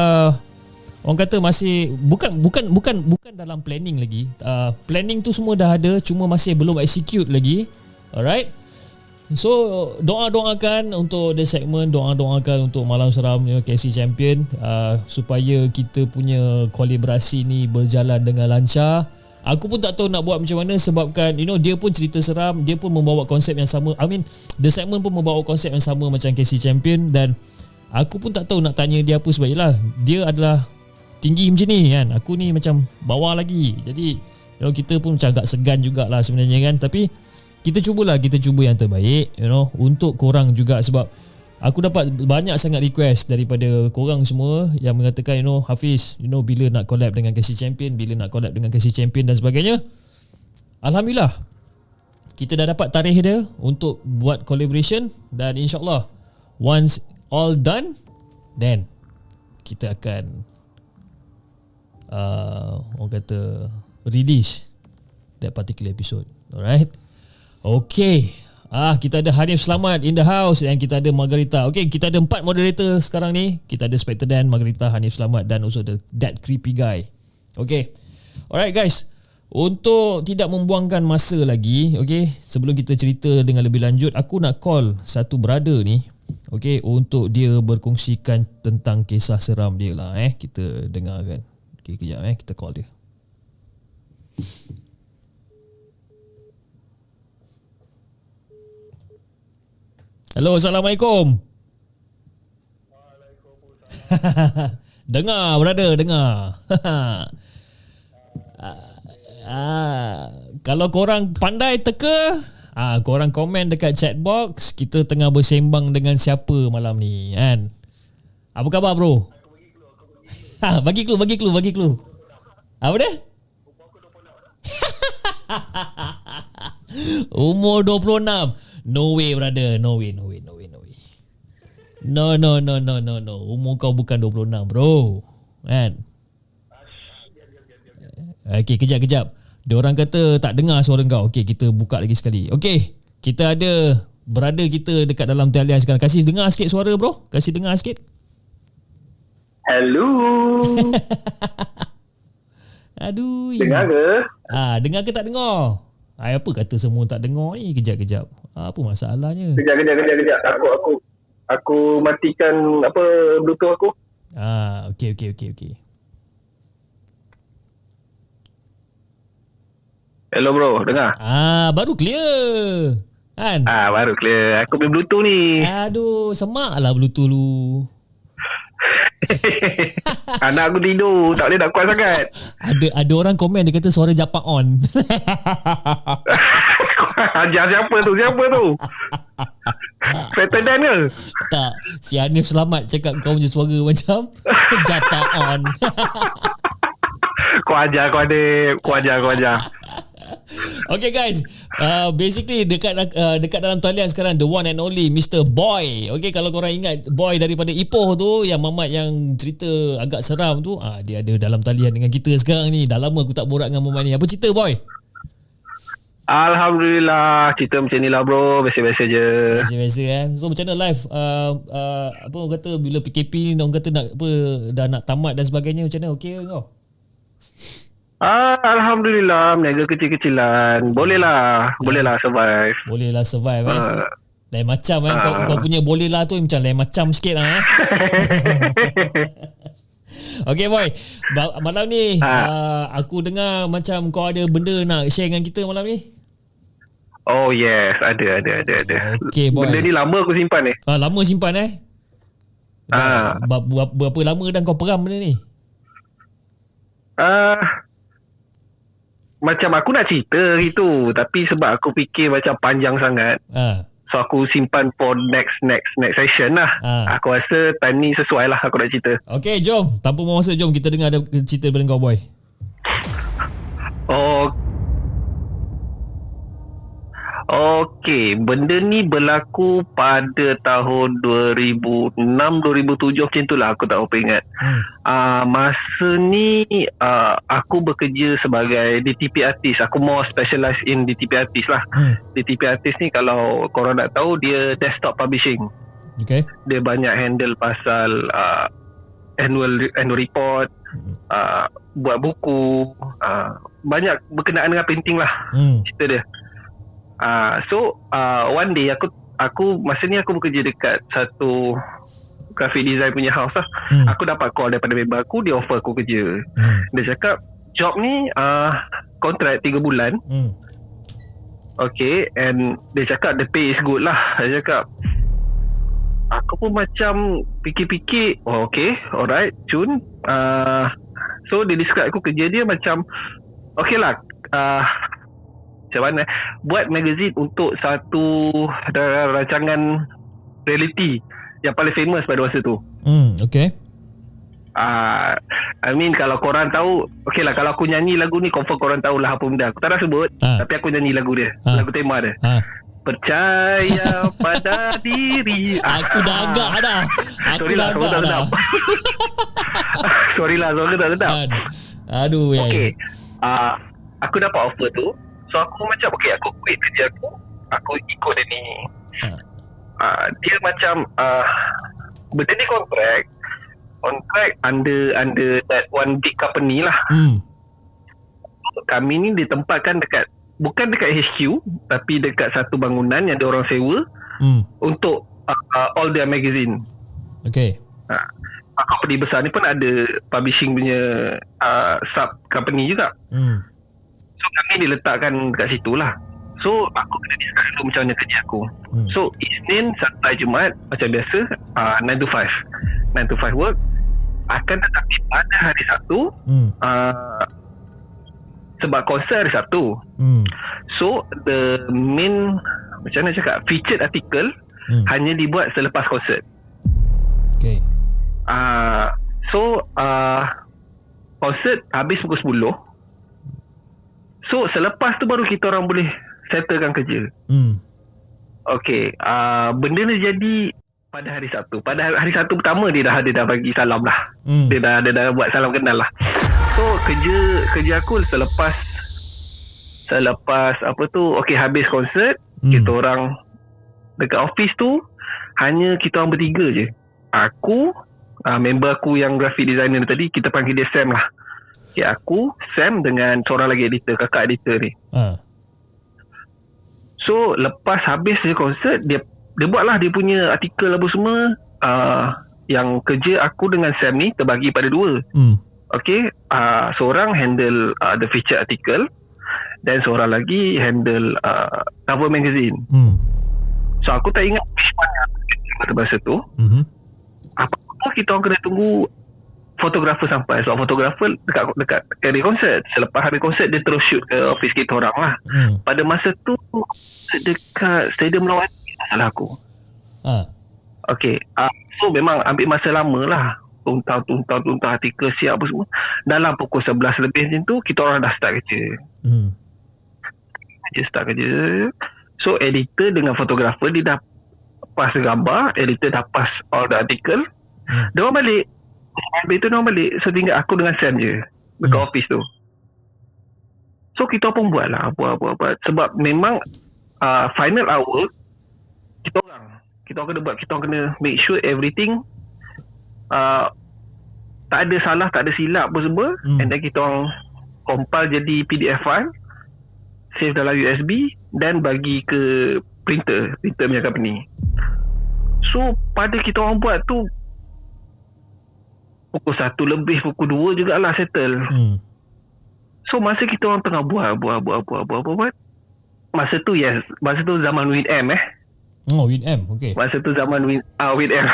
orang kata masih bukan dalam planning lagi. Planning tu semua dah ada, cuma masih belum execute lagi. Alright, so doakan untuk The Segment, doakan untuk Malam Seramnya KC Champion, supaya kita punya kolaborasi ni berjalan dengan lancar. Aku pun tak tahu nak buat macam mana, sebabkan dia pun cerita seram, dia pun membawa konsep yang sama. I mean, The Segment pun membawa konsep yang sama macam KC Champion, dan aku pun tak tahu nak tanya dia apa, sebab yelah, dia adalah tinggi macam ni kan, aku ni macam bawah lagi. Jadi kita pun macam agak segan jugalah sebenarnya kan. Tapi kita cuba yang terbaik, untuk korang juga, sebab aku dapat banyak sangat request daripada korang semua yang mengatakan, Hafiz, bila nak collab dengan KC Champion, dan sebagainya. Alhamdulillah, kita dah dapat tarikh dia untuk buat collaboration, dan insyaAllah once all done, then kita akan orang kata release that particular episode. Alright, okay. Kita ada Hanif Selamat in the house, dan kita ada Margarita. Okay, kita ada 4 moderator sekarang ni. Kita ada Spectre Dan, Margarita, Hanif Selamat, dan also the That Creepy Guy. Okay, alright guys, untuk tidak membuangkan masa lagi, okay, sebelum kita cerita dengan lebih lanjut, aku nak call satu brother ni, okay, untuk dia berkongsikan tentang kisah seram dia lah. Kita dengarkan. Okay, kejap kita call dia. Hello, Assalamualaikum. Waalaikumsalam. Dengar brother, dengar. Kalau korang pandai teka, korang komen dekat chat box. Kita tengah bersembang dengan siapa malam ni kan? Apa khabar bro? Bagi clue. Apa dia? Umur 26. No way brother. No. Umur kau bukan 26 bro, kan? Okay, kejap. Diorang kata tak dengar suara kau. Okay, kita buka lagi sekali. Okay, kita ada brother kita dekat dalam talian sekarang. Kasih dengar sikit suara bro. Hello. Aduh. Dengar ke? Dengar ke tak dengar? Apa kata semua tak dengar ni? Kejap. Apa masalahnya? Kejap. Aku matikan bluetooth aku. Okey. Hello bro, dengar? Baru clear. Kan? Baru clear. Aku punya bluetooth ni. Aduh, semaklah bluetooth lu. Anak aku tidur, tak boleh nak kuat sangat. Ada orang komen, dia kata suara Japa on. Ajar siapa tu? Petedan ke? Tak, si Hanif Selamat cakap kau punya suara macam Japa on. Kau ajar. Okay guys, basically dekat dalam talian sekarang the one and only Mr. Boy. Okay, kalau korang ingat Boy daripada Ipoh tu, yang mamat yang cerita agak seram tu, dia ada dalam talian dengan kita sekarang ni. Dah lama aku tak borak dengan mamat ni. Apa cerita Boy? Alhamdulillah, cerita macam ni lah bro, biasa-biasa je. Biasa-biasa So macam mana live, apa orang kata, bila PKP orang kata nak apa, dah nak tamat dan sebagainya, macam mana? Okay kau? Alhamdulillah, meniaga kecil-kecilan. Bolehlah survive. Bolehlah survive lain macam kau punya bolehlah tu macam lain macam sikit lah Okay Boy, malam ni aku dengar macam kau ada benda nak share dengan kita malam ni. Oh yes, ada. Okay Boy, benda ni lama aku simpan ni. Lama simpan Berapa lama dah kau peram benda ni? macam aku nak cerita gitu, tapi sebab aku fikir macam panjang sangat, so aku simpan for next session lah. Aku rasa time ni sesuai lah aku nak cerita. Okay, jom, tanpa buang masa, jom kita dengar ada cerita daripada kau, Boy. Okey, benda ni berlaku pada tahun 2006, 2007 macam tu lah, aku tak apa ingat. Masa ni aku bekerja sebagai DTP artist. Aku more specialised in DTP artist lah. DTP artist ni kalau korang nak tahu, dia desktop publishing. Okay. Dia banyak handle pasal annual report, buat buku, banyak berkenaan dengan painting lah cerita dia. So one day aku masa ni aku bekerja dekat satu graphic design punya house lah. Aku dapat call daripada member aku, dia offer aku kerja. Dia cakap job ni kontrak 3 bulan. Okay, and dia cakap the pay is good lah. Dia cakap, aku pun macam fikir-fikir, oh okay, alright, cun. So dia describe aku kerja dia macam, okay lah, macam mana buat magazine untuk satu rancangan reality yang paling famous pada masa tu. Okay. I mean kalau korang tahu, okay lah, kalau aku nyanyi lagu ni confirm korang tahulah apa benda. Aku tak nak sebut, tapi aku nyanyi lagu dia, lagu tema dia. Percaya pada diri. Aku dah agak dah. Sorry lah, sorry lah, sorang tak sedap. Aduh. Okay. Aku dapat offer tu. So aku macam okay, aku quit kerja aku. Aku ikut dia ni. Dia macam benda ni kontrak under that one big company lah. Kami ni ditempatkan dekat, bukan dekat HQ, tapi dekat satu bangunan yang ada orang sewa untuk all their magazine. Okay. Company besar ni pun ada publishing punya sub company juga. So kami diletakkan kat situ lah. So aku kena discuss dulu macam mana kerja aku. So Isnin sampai Jumaat macam biasa, 9 to 5 work. Akan tetapi pada hari Sabtu, sebab konser hari Sabtu, so the main, macam mana cakap, featured article hanya dibuat selepas konser. Okay. So konser habis pukul 10. So selepas tu baru kita orang boleh settlekan kerja. Okay, benda ni jadi pada hari Sabtu. Pada hari Sabtu pertama dia dah bagi salam lah. Dia dah buat salam kenal lah. So kerja aku selepas apa tu, okay, habis konsert, kita orang dekat office tu hanya kita orang bertiga je. Aku, member aku yang graphic designer tadi, kita panggil dia Sam lah. Okay, aku, Sam dengan seorang lagi editor, kakak editor ni. So lepas habis je konsert, dia buatlah dia punya artikel apa semua. Yang kerja aku dengan Sam ni terbagi pada 2. Okay, seorang handle the feature article, dan seorang lagi handle cover magazine. So aku tak ingat which one yang pada masa tu. Apa-apa kita orang kena tunggu fotografer sampai. Sebab fotografer dekat hari konsert. Selepas hari konsert dia terus shoot ke office kita orang lah. Pada masa tu dekat Stadium Melawati, salah aku. Okay, so memang ambil masa lama lah. Tuntang artikel siap apa semua. Dalam pukul 11 lebih macam tu, kita orang dah start kerja. So editor dengan fotografer dia dah pas gambar, editor dah pas all the article. Dia orang balik. Habis tu diorang balik. So tinggal aku dengan Sam je dekat office tu. So kita pun buat lah buat. Sebab memang final hour kita orang kena buat. Kita orang kena make sure everything, tak ada salah, tak ada silap pun semua. And then kita orang compile jadi PDF file, save dalam USB, dan bagi ke printer punya company. So pada kita orang buat tu pukul 1 lebih, pukul 2 jugalah settle. So masa kita orang tengah buat. Masa tu zaman WinM . Oh, WinM, okay. Masa tu zaman WinM.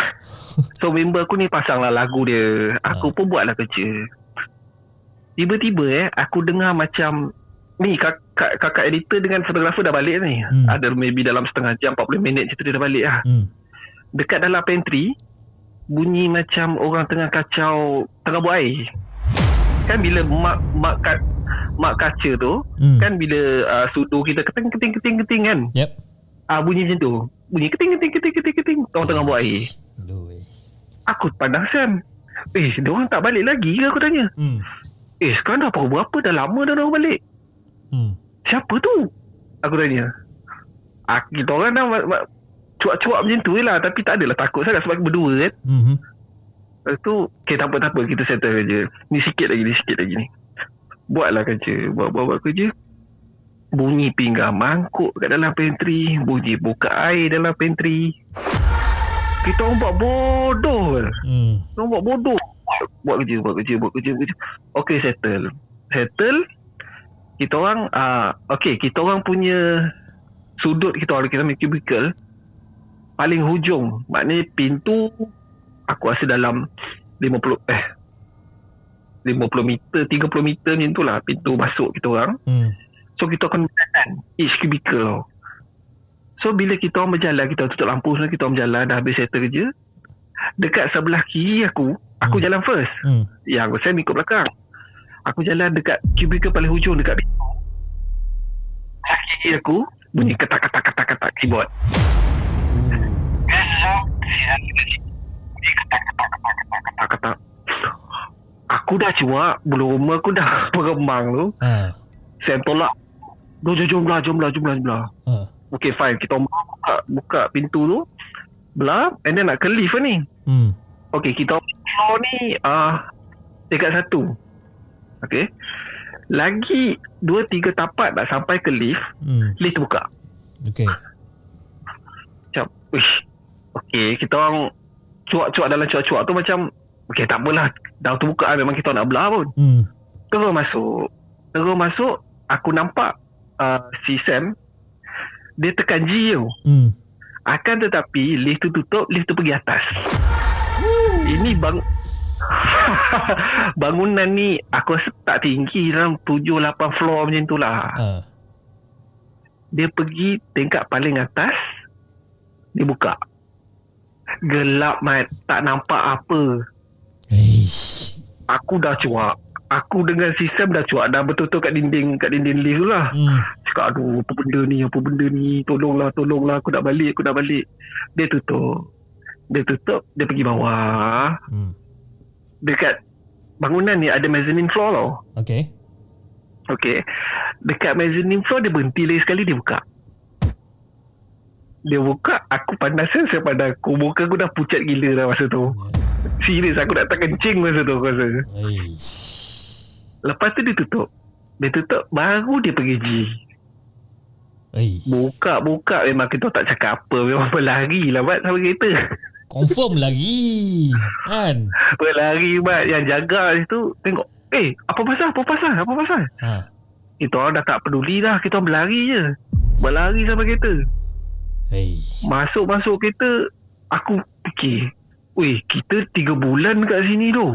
So member aku ni pasanglah lagu dia. Aku pun buatlah kerja. Tiba-tiba aku dengar macam ni kakak editor dengan fotografer dah balik ni. Ada maybe dalam setengah jam 40 minit cerita dia dah balik lah. Dekat dalam pantry bunyi macam orang tengah kacau, tengah buat air. Kan bila mak kaca tu kan bila sudu kita keting-keting kan. Yep. Bunyi macam tu. Bunyi keting-keting orang tengah buat air. Aku pandang Sam. Dia orang tak balik lagi ke, aku tanya. Sekarang dah pukul berapa? Dah lama dah orang balik. Siapa tu? Aku tanya. Kita orang dah cuak-cuak macam tu lah, tapi tak adalah takut sangat sebab berdua kan. Lepas tu okay, tak apa kita settle kerja. Ni sikit lagi ni. Buatlah kerja. Buat kerja. Bunyi pinggang mangkuk kat dalam pantry, bunyi buka air dalam pantry. Kita orang buat bodoh. Kita orang buat bodoh. Buat kerja. Okay, settle. Kita orang kita orang punya sudut kita punya cubicle paling hujung. Maknanya pintu aku rasa dalam 30 meter macam tu lah pintu masuk kita orang. So kita akan berjalan each cubicle. So bila kita orang berjalan, kita tutup lampu semua, kita orang berjalan dah habis settle kerja. Dekat sebelah kiri aku jalan first. Yang saya ikut belakang. Aku jalan dekat cubicle paling hujung dekat pintu. Kaki aku bunyi ketak-ketak keyboard. Ketak. Aku dah cuak, bulu rumah aku dah bergemang tu. Saya tolak. Jomlah. Okay fine, kita buka pintu tu. Belah, and then nak ke lift ni. Okay, kita floor ni dekat satu. Okay. Lagi 2-3 tapak nak sampai ke lift. Lift terbuka. Okay. Macam okay, kita orang cuak-cuak dalam cuak-cuak tu macam okay, tak apalah, dah terbuka memang kita nak belah pun. Terus masuk. Aku nampak si Sam dia tekan G tu. Akan tetapi lift tu tutup, lift tu pergi atas. Ini bangunan ni aku rasa tak tinggi, dalam 7-8 floor macam tu lah. Dia pergi tingkat paling atas, dia buka. Gelap mat, tak nampak apa. Eish. Aku dah cuak. Aku dengan sistem dah cuak, dah betul-betul kat dinding lift tu lah. Cakap aduh, apa benda ni, tolonglah aku nak balik. Dia tutup, dia pergi bawah. Dekat bangunan ni ada mezzanine floor tau. Okay. Dekat mezzanine floor dia berhenti lagi sekali, dia buka. Aku pandang saya pandang aku. Muka aku dah pucat gila dah masa tu. Serius aku nak tak kencing masa tu aku rasa. Lepas tu dia tutup baru dia pergi G. Buka memang kita tak cakap apa, memang berlari lah buat sampai kereta. Confirm lagi kan. Berlari buat. Yang jaga di situ tengok. Apa pasal? Kita orang dah tak peduli dah. Kita orang berlari sampai kereta. Masuk kereta. Aku fikir kita 3 bulan kat sini tu.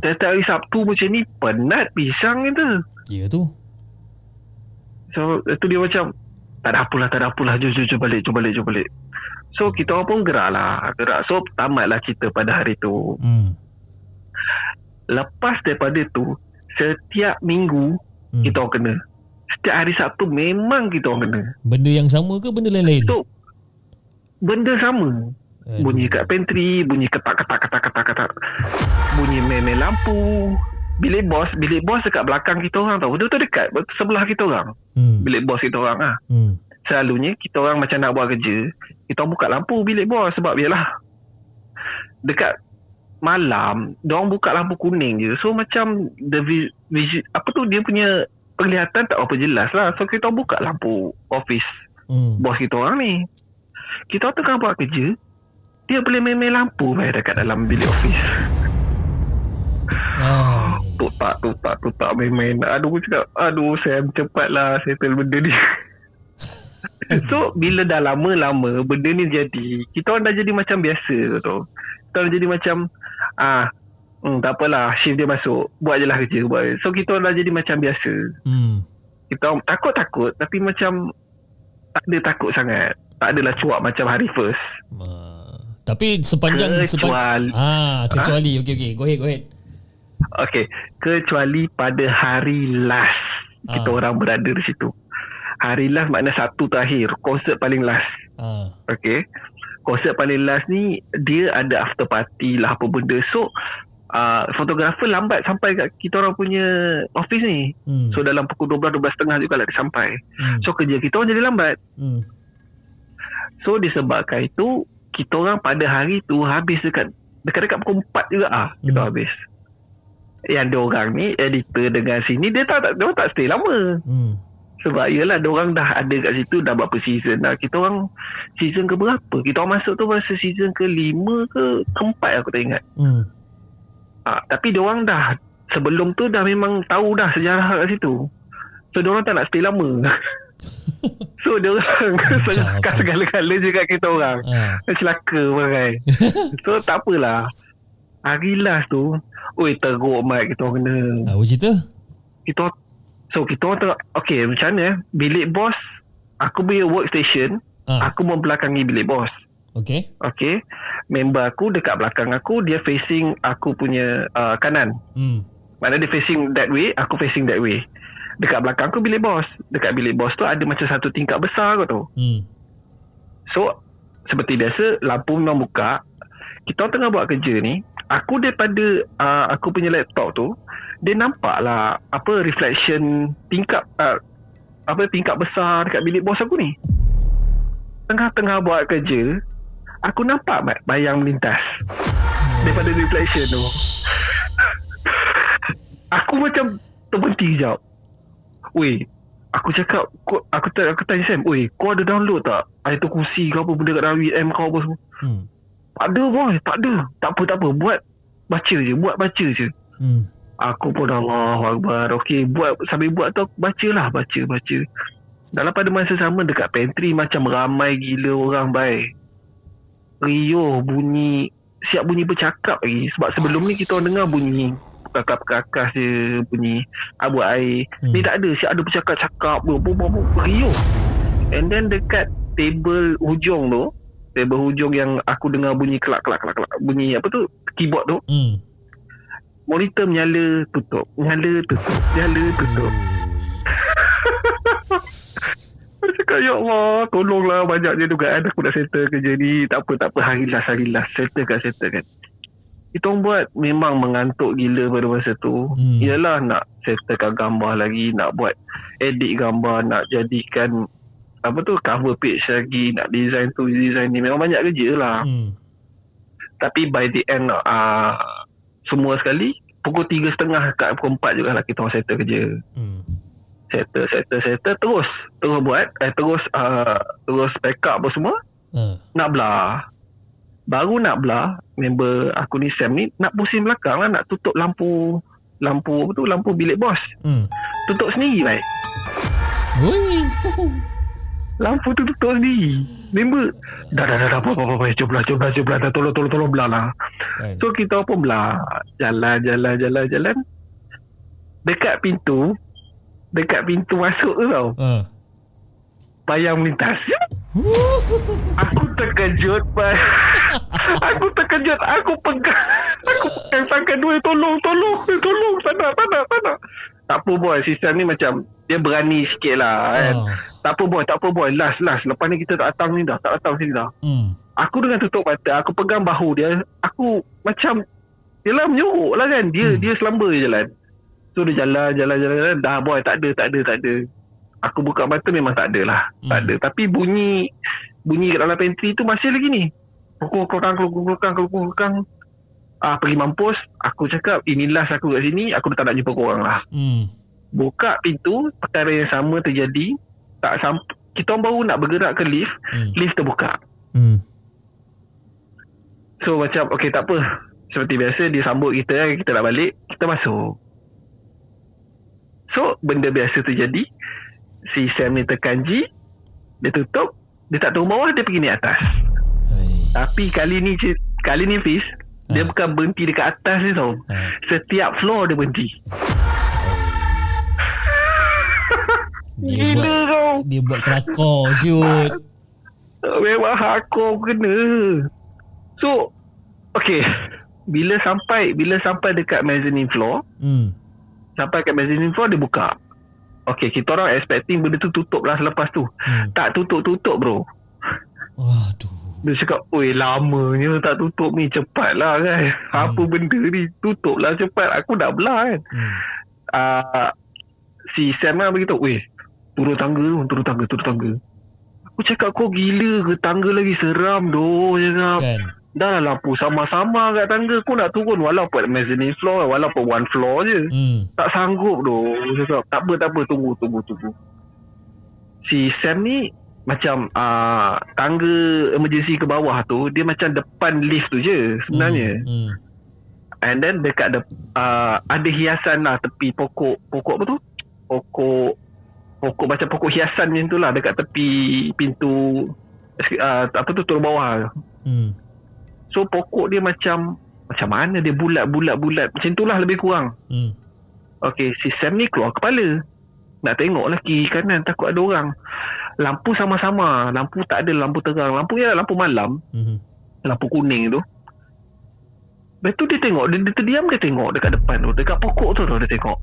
Setiap hari Sabtu macam ni penat pisang kita. Ya tu. So itu dia macam Tak ada apalah. Jom balik. So kita orang pun gerak. So tamatlah cerita pada hari tu. Lepas daripada tu, setiap minggu kita orang kena. Setiap hari Sabtu memang kita orang kena. Benda yang sama ke benda lain-lain? So, benda sama. Aduh. Bunyi kat pantry, bunyi ketak. Bunyi meme lampu. Bilik bos dekat belakang kita orang tau. Dia tu dekat sebelah kita orang. Bilik bos kita orang lah. Selalunya kita orang macam nak buat kerja, kita buka lampu bilik bos sebab biarlah dekat malam dia orang buka lampu kuning je. So macam dia punya penglihatan tak apa jelas lah. So kita buka lampu office bos kita orang ni. Kita tengah buat kerja, dia boleh main lampu dekat dalam bilik office. Tutak main. Aduh, aku cakap aduh Sam, cepatlah settle benda ni. So bila dah lama-lama benda ni jadi, kita orang dah jadi macam biasa tu. Kita orang jadi macam tak apalah, shift dia masuk, buat je lah kerja. So kita orang dah jadi macam biasa. kita takut-takut tapi macam tak ada takut sangat. Tak adalah cuak macam hari first. Tapi sepanjang kecuali okey go ahead. Okey, kecuali pada hari last kita orang berada di situ. Hari last makna satu terakhir, konsert paling last. Okey. Konsert paling last ni dia ada after party lah apa benda. So fotografer lambat sampai kat kita orang punya office ni. So dalam pukul 12:30 juga lah dia sampai. So kerja kita orang jadi lambat. So disebabkan itu kita orang pada hari tu habis dekat pukul 4 juga kita habis. Yang dia orang ni editor dengan sini dia tak stay lama. Sebab yalah dia orang dah ada kat situ dah berapa season dah. Kita orang season ke berapa? Kita orang masuk tu masa season ke-5 ke ke-4 aku tak ingat. Tapi diorang dah sebelum tu dah memang tahu dah sejarah kat situ. So diorang tak nak stay lama. So diorang selaka segala-gala je kat kita orang. Selaka pakai. So tak apalah. Hari last tu teruk mat kita orang kena. Apa cerita? Kita orang tengok okay macam mana bilik bos. Aku punya workstation aku membelakangi bilik bos. Okay. Member aku dekat belakang aku, dia facing aku punya kanan. Maknanya dia facing that way, aku facing that way. Dekat belakang aku bilik bos. Dekat bilik bos tu ada macam satu tingkap besar kot tu. So seperti biasa lampu memang buka. Kita tengah buat kerja ni. Aku daripada aku punya laptop tu, dia nampak lah apa reflection tingkap tingkap besar dekat bilik bos aku ni. Tengah-tengah buat kerja, aku nampak bayang melintas daripada reflection tu. Aku macam terhenti sekejap. Aku tanya Sam, kau ada download tak ayat kursi kau apa benda kat dalam WM kau apa semua? Tak ada boy, tak ada. Tak apa, buat baca je. Aku pun Allah Akbar. Okey, sambil buat tu baca. Dalam pada masa sama dekat pantry macam ramai gila orang baik. Riuh bunyi, siap bunyi bercakap lagi. Sebab sebelum ni kita orang dengar bunyi kakak-kakak je, bunyi abu air. Ni tak ada, siap ada bercakap-cakap, riuh. And then dekat table hujung yang aku dengar bunyi kelak-kelak, bunyi apa tu, keyboard tu. Monitor menyala tutup. Aku cakap, ya Allah, tolonglah, banyaknya dugaan aku nak settle kerja ni. Tak apa, hari last, settle kan. Kita orang buat memang mengantuk gila pada masa tu. Yalah, nak settlekan gambar lagi, nak buat edit gambar, nak jadikan apa tu, cover page lagi, nak design ni, memang banyak kerja lah. Tapi by the end semua sekali pukul 3:30 kat pukul 4 jugalah kita orang settle kerja. Settle terus buat terus backup apa semua. Nak belah, member aku ni Sam ni nak pusing belakang lah, nak tutup lampu apa tu, lampu bilik bos. Tutup sendiri baik. Lampu tu tutup sendiri. Member dah apa jumlah dah tolong belah. So kita pun belah, jalan dekat pintu masuk tu tau. Bayang melintas. Aku terkejut. Aku pegang tangan dua. Tolong. Tak nak. Tak apa boy, sistem ni macam dia berani sikit lah kan. Tak apa boy. Last. Lepas ni kita tak datang sini dah. Aku dengan tutup mata, aku pegang bahu dia. Aku macam yelah menyuruk lah kan. Dia selamba je jalan. So dia jalan. Dah boy, tak ada. Aku buka mata memang tak ada lah. Tak ada. Tapi bunyi kat dalam pantry tu masih lagi ni. Kelukang. Pergi mampus. Aku cakap, inilah aku kat sini. Aku dah tak nak jumpa korang lah. Buka pintu, perkara yang sama terjadi. Kita baru nak bergerak ke lift. Lift terbuka. So macam, okay tak apa. Seperti biasa, dia sambut kita nak balik. Kita masuk. So benda biasa terjadi. Si Sam ni tekan G, dia tutup, dia tak turun bawah, dia pergi naik atas. Tapi kali ni Fiz, dia bukan berhenti dekat atas ni tau. Setiap floor dia berhenti. Dia buat kelakor, Syud. Memang hardcore kena. So okay, Bila sampai dekat mezzanine floor, sampai dekat mezzanine floor, dia buka. Okay, kita orang expecting benda tu tutup lah selepas tu. Tak tutup bro. Aduh. Dia cakap, oi lamanya tak tutup ni, cepat lah kan. Apa benda ni, tutup lah cepat, aku nak belah kan. Si Sam lah beritahu, oi turun tangga. Aku cakap, kau gila ke, tangga lagi seram doh. Cakap kan, dah lah pun sama-sama kat tangga, kau nak turun walaupun mezzanine floor, walaupun one floor je. Tak sanggup doh. Cakap tak apa, tunggu. Si Sam ni macam tangga emergency ke bawah tu, dia macam depan lift tu je sebenarnya. And then dekat ada hiasan lah tepi pokok apa tu? Pokok macam pokok hiasan macam tu lah dekat tepi pintu apa tu turun bawah. So pokok dia macam mana dia bulat macam tu lah lebih kurang. Okay, si Sam ni keluar kepala, nak tengok lah kiri kanan, takut ada orang. Lampu sama-sama, lampu tak ada, lampu terang, lampu malam, lampu kuning tu. Lepas tu dia tengok, dia terdiam, dia tengok dekat depan tu, dekat pokok tu dia tengok.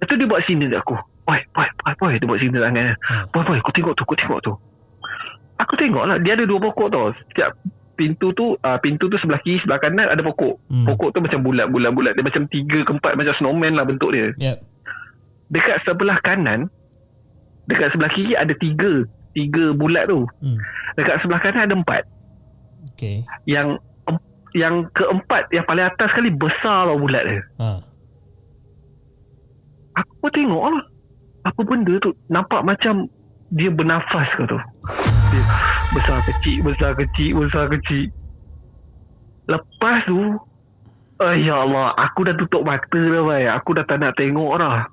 Lepas tu dia buat sinyal kat aku, boy, dia buat sinyal tangannya, boy, kau tengok tu. Aku tengok lah, dia ada dua pokok tau, setiap pintu tu sebelah kiri, sebelah kanan ada pokok. Pokok tu macam bulat, dia macam 3 ke 4, macam snowman lah bentuk dia. Dekat sebelah kanan, dekat sebelah kiri ada 3 bulat tu. Dekat sebelah kanan ada 4. Okay. Yang keempat, yang paling atas sekali, besar lah bulat dia. Aku pun tengok lah, apa benda tu, nampak macam dia bernafas ke tu. Dia besar kecil. Lepas tu, ya Allah, aku dah tutup mata dah bay. Aku dah tak nak tengok dah.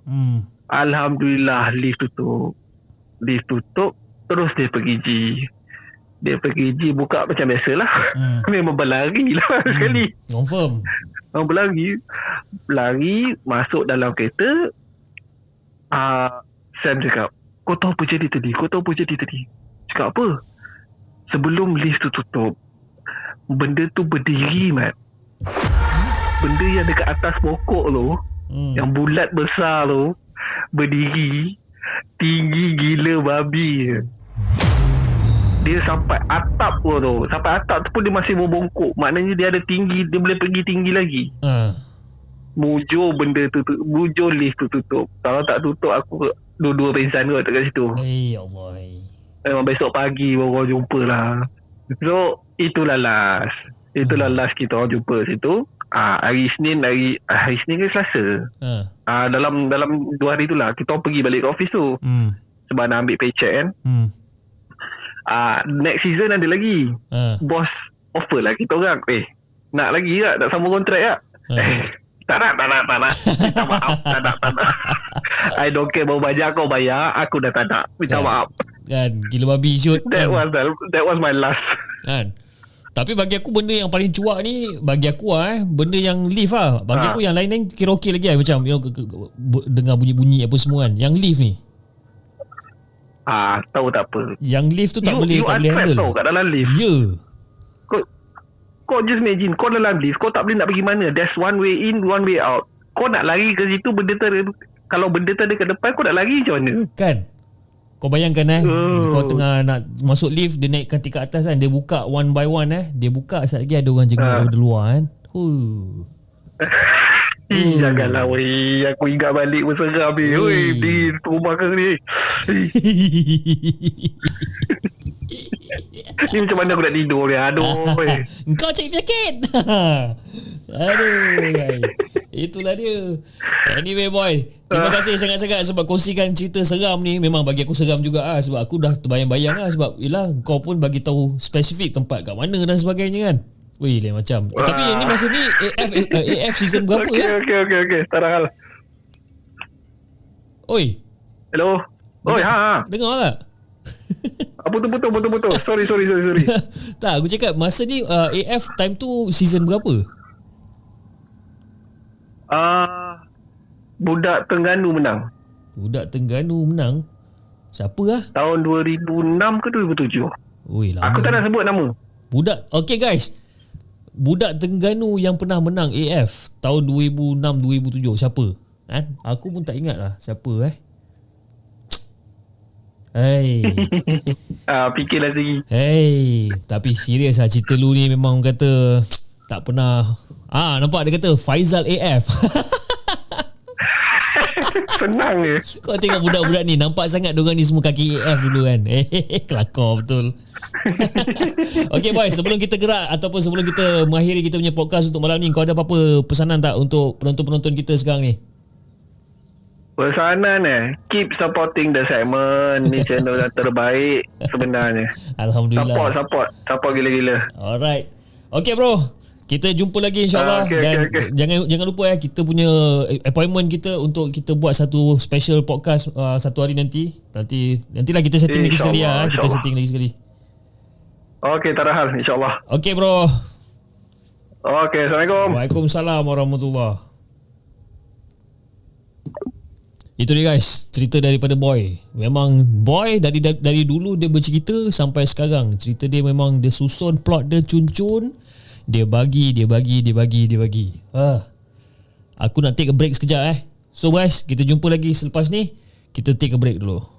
Alhamdulillah lift tutup. Terus dia pergi G, buka macam biasalah. Memang berlari lah sekali. Confirm. Memang berlari masuk dalam kereta. Sam cakap, kau tahu apa jadi tadi? Cakap apa? Sebelum lift tu tutup, benda tu berdiri, Mat. Benda yang dekat atas pokok tu, yang bulat besar tu, berdiri tinggi gila babi. Dia sampai atap pun tu. Sampai atap tu pun dia masih membongkok. Maknanya dia ada tinggi, dia boleh pergi tinggi lagi. Mujur benda tu, mujur lift tu tutup. Kalau tak tutup, aku dua-dua pingsan kot dekat situ. Ya Allah. Memang besok pagi baru jumpa lah. So itulah last kita orang jumpa situ. Hari Isnin ke Selasa. Dalam 2 hari tu lah kita orang pergi balik ke office tu. Sebab nak ambil paycheck kan. Next season ada lagi. Bos offer lah kita orang, nak lagi tak? Nak sambung kontrak tak? Tak nak. Minta maaf. Tak nak. I don't care, baru bajak kau bayar. Aku dah tak nak. Minta maaf. Kan, gila babi, Syud. That was my last. Kan. Tapi bagi aku benda yang paling cuak ni, bagi aku benda yang lift lah. Bagi aku yang lain-lain kira okey lagi macam dengar bunyi-bunyi apa semua kan. Yang lift ni. Tahu tak apa. Yang lift tu tak boleh handle. You kat dalam lift. Ya. Yeah. Kau just imagine, kau dalam lift, kau tak boleh nak pergi mana. There's one way in, one way out. Kau nak lari ke situ, kalau benda tu ada ke depan, kau nak lari macam mana? Kan? Kau bayangkan kau tengah nak masuk lift, dia naikkan tingkat atas kan, dia buka one by one Dia buka, sekejap lagi ada orang jenguk dari luar kan. Janganlah weh, aku ingat balik berserah habis. Weh, di rumah ke ni? Ni macam mana aku nak tidur ni? Aduh. Kau cari penyakit. Aduh. Itulah dia. Anyway boy, terima kasih sangat-sangat sebab kongsikan cerita seram ni. Memang bagi aku seram juga sebab aku dah terbayang-bayang sebab yelah kau pun bagi tahu spesifik tempat kat mana dan sebagainya kan. Wih lah macam. Tapi ini masa ni AF season berapa ya? Okey. Tarang lah. Oi. Hello. Oi, ha. Dengar tak? Putus. Sorry. Tak, aku cakap masa ni AF time tu season berapa? Budak Terengganu menang. Budak Terengganu menang. Siapa lah? Tahun 2006 ke 2007? Ui, lama. Aku tak nak sebut nama. Budak, okay guys, budak Terengganu yang pernah menang AF tahun 2006-2007 siapa? Ha? Aku pun tak ingat lah siapa. Hey. Fikirlah lagi. Hey, tapi serius lah cerita lu ni, memang kata tak pernah. Ah, nampak dia kata Faizal AF. Senang je. Kau tengok budak-budak ni, nampak sangat diorang ni semua kaki AF dulu kan. Kelakar betul. Okay boy, sebelum kita gerak ataupun sebelum kita mengakhiri kita punya podcast untuk malam ni, kau ada apa-apa pesanan tak untuk penonton-penonton kita sekarang ni? Pesanan keep supporting The Segment. Ni channel yang terbaik sebenarnya. Alhamdulillah. Support gila-gila. Alright. Okay bro, kita jumpa lagi insyaAllah. Okay. Jangan lupa kita punya appointment kita untuk kita buat satu special podcast satu hari nanti. Nantilah kita setting lagi sekali lah. Kita setting lagi sekali. Okay, tak ada hal insyaAllah. Okay bro. Okay, Assalamualaikum. Waalaikumsalam warahmatullahi. Itu dia guys, cerita daripada Boy. Memang Boy dari dulu dia bercerita sampai sekarang. Cerita dia memang dia susun, plot dia cun-cun. Dia bagi. Aku nak take a break sekejap So guys, kita jumpa lagi selepas ni. Kita take a break dulu.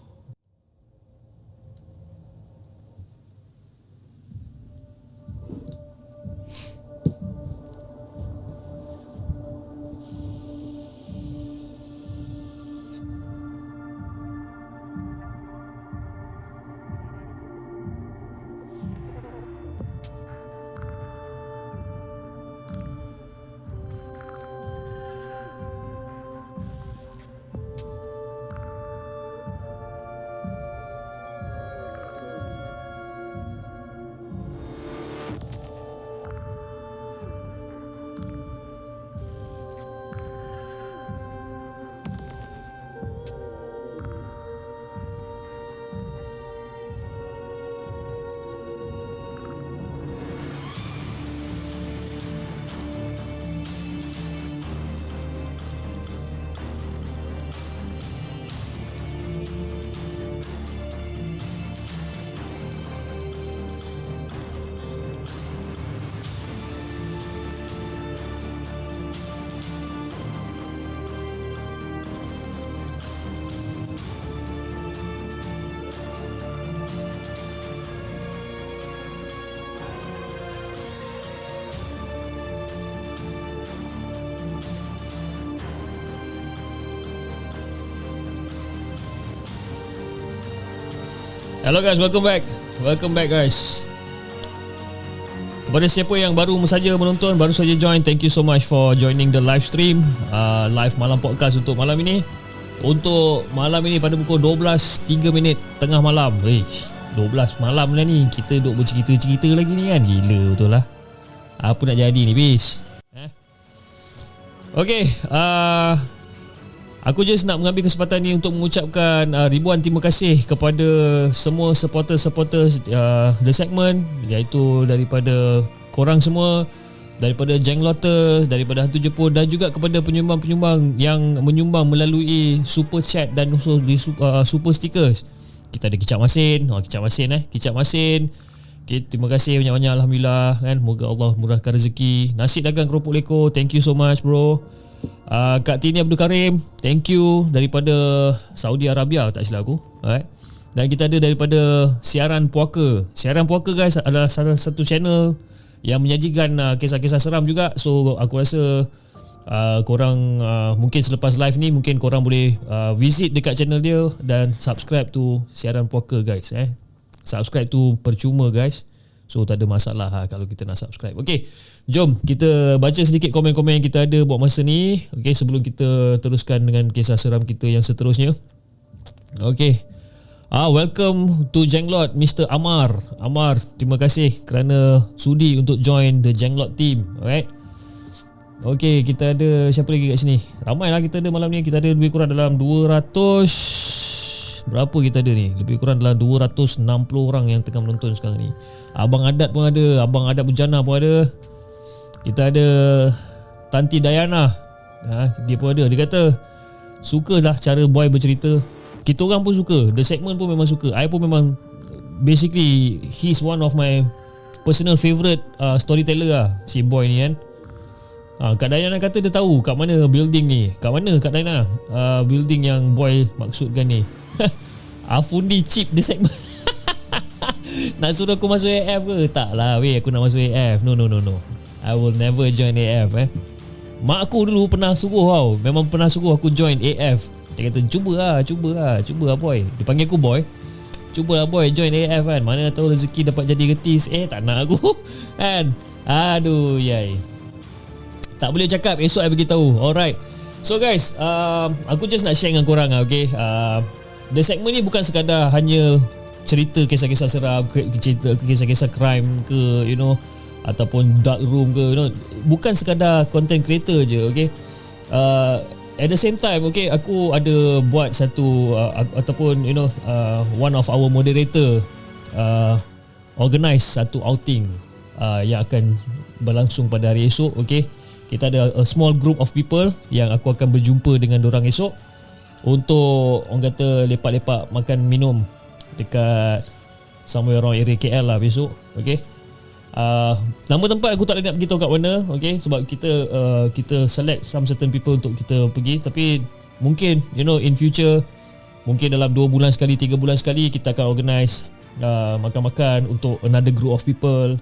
Hello guys, welcome back guys. Kepada siapa yang baru saja menonton, baru saja join, thank you so much for joining the live stream, live Malam Podcast untuk malam ini. Untuk malam ini pada pukul 12:03 tengah malam. 12 malam lah ni, kita duk bercerita-cerita lagi ni kan. Gila betul lah. Apa nak jadi ni bis? Okay, aku just nak mengambil kesempatan ni untuk mengucapkan ribuan terima kasih kepada semua supporter-supporter The Segment, iaitu daripada korang semua, daripada Jeng Lotus, daripada Hantu Jepun, dan juga kepada penyumbang-penyumbang yang menyumbang melalui super chat dan di super stickers. Kita ada Kicap Masin. Okay, terima kasih banyak-banyak, alhamdulillah kan. Moga Allah murahkan rezeki. Nasi Dagang Keropok Lekor, thank you so much bro. Kak Tini Abdul Karim, thank you, daripada Saudi Arabia tak silap aku. Alright. Dan kita ada daripada Siaran Puaka. Siaran Puaka guys adalah salah satu channel yang menyajikan kisah-kisah seram juga. So aku rasa korang mungkin selepas live ni mungkin korang boleh visit dekat channel dia dan subscribe to Siaran Puaka guys. Subscribe tu percuma guys. So tak ada masalah kalau kita nak subscribe. Okay, jom kita baca sedikit komen-komen yang kita ada buat masa ni. Okay, sebelum kita teruskan dengan kisah seram kita yang seterusnya. Okay, welcome to Jenglot Mr. Amar, terima kasih kerana sudi untuk join the Jenglot team. Alright. Okay, kita ada siapa lagi kat sini? Ramai lah kita ada malam ni. Kita ada lebih kurang dalam 200 berapa kita ada ni? Lebih kurang dalam 260 orang yang tengah menonton sekarang ni. Abang Adat pun ada, Abang Adat Bujana pun ada. Kita ada Tanti Dayana, dia pun ada. Dia kata Sukalah cara Boy bercerita. Kita orang pun suka, The Segment pun memang suka. I pun memang basically he's one of my personal favourite storyteller lah, si Boy ni kan. Kak Dayana kata dia tahu kat mana building ni. Kat mana Kak Dayana building yang Boy maksudkan ni? Afundi cheap The Segment. Nak suruh aku masuk AF ke? Tak lah weh, aku nak masuk AF. No, I will never join AF Mak aku dulu pernah suruh tau. Memang pernah suruh aku join AF. Dia kata cuba lah Boy. Dia panggil aku Boy. Cuba lah Boy join AF kan. Mana tahu rezeki dapat jadi getis. Tak nak aku kan. Aduh yai. Tak boleh cakap, esok saya beritahu. Alright. So guys, aku just nak share dengan korang lah, okay. The Segment ni bukan sekadar hanya cerita kisah-kisah seram, cerita kisah-kisah crime ke, you know, ataupun dark room ke, you know. Bukan sekadar content creator je, okay. At the same time, okay, aku ada buat satu ataupun you know, one of our moderator organize satu outing yang akan berlangsung pada hari esok, okay. Kita ada a small group of people yang aku akan berjumpa dengan dorang esok untuk orang kata lepak-lepak makan minum dekat somewhere around area KL lah besok, okay. Nama tempat aku tak nak beritahu kat mana, okay, sebab kita select some certain people untuk kita pergi, tapi mungkin you know in future mungkin dalam 2 bulan sekali, 3 bulan sekali kita akan organize makan-makan untuk another group of people.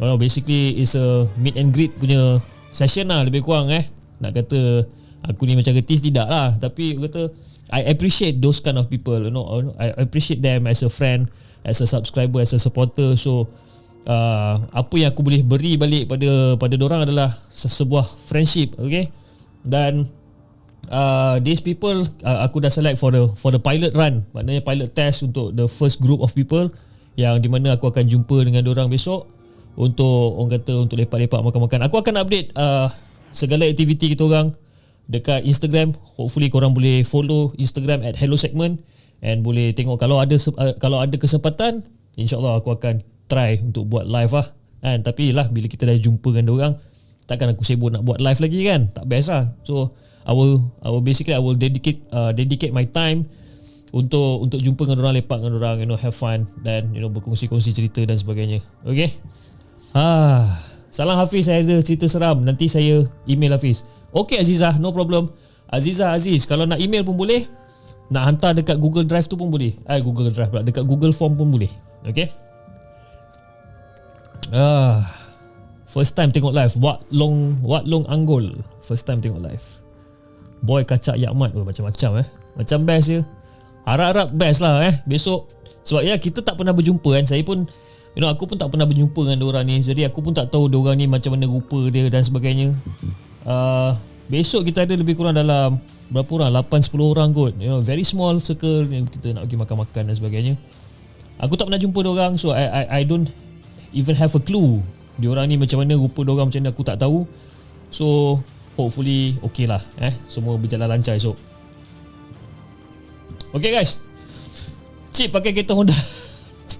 Well, basically it's a meet and greet punya session lah lebih kurang. Nak kata aku ni macam getis, tidak lah, tapi kata I appreciate those kind of people, you know, I appreciate them as a friend, as a subscriber, as a supporter. So apa yang aku boleh beri balik pada dorang adalah sebuah friendship, okay. Dan these people aku dah select for the pilot run, maknanya pilot test untuk the first group of people yang di mana aku akan jumpa dengan dorang besok untuk orang kata untuk lepak-lepak makan-makan. Aku akan update segala aktiviti kita orang dekat Instagram. Hopefully korang boleh follow Instagram at Hello Segment and boleh tengok kalau ada kesempatan, insyaAllah aku akan try untuk buat live lah kan. Tapi lah bila kita dah jumpa dengan orang, takkan aku sibuk nak buat live lagi kan, tak best lah. So I will dedicate my time untuk jumpa dengan orang, lepak dengan orang, you know, have fun dan you know berkongsi-kongsi cerita dan sebagainya, okay. Salam Hafiz, saya ada cerita seram. Nanti saya email Hafiz. Okay Aziza, no problem. Aziz, kalau nak email pun boleh, nak hantar dekat Google Drive tu pun boleh. Google Drive pula, dekat Google Form pun boleh. Okay. First time tengok live Wat Long Anggol. First time tengok live Boy kacak yakmat. Macam-macam macam best je. Harap-harap best lah besok. Sebab ya kita tak pernah berjumpa kan. Saya pun, you know, aku pun tak pernah berjumpa dengan diorang ni. Jadi aku pun tak tahu diorang ni macam mana rupa dia dan sebagainya. Besok kita ada lebih kurang dalam berapa orang? 8-10 orang kot. You know, very small circle yang kita nak pergi makan-makan dan sebagainya. Aku tak pernah jumpa diorang. So I don't even have a clue diorang ni macam mana, rupa diorang macam mana, aku tak tahu. So hopefully okay lah semua berjalan lancar esok. Okay guys, cik pakai kereta Honda.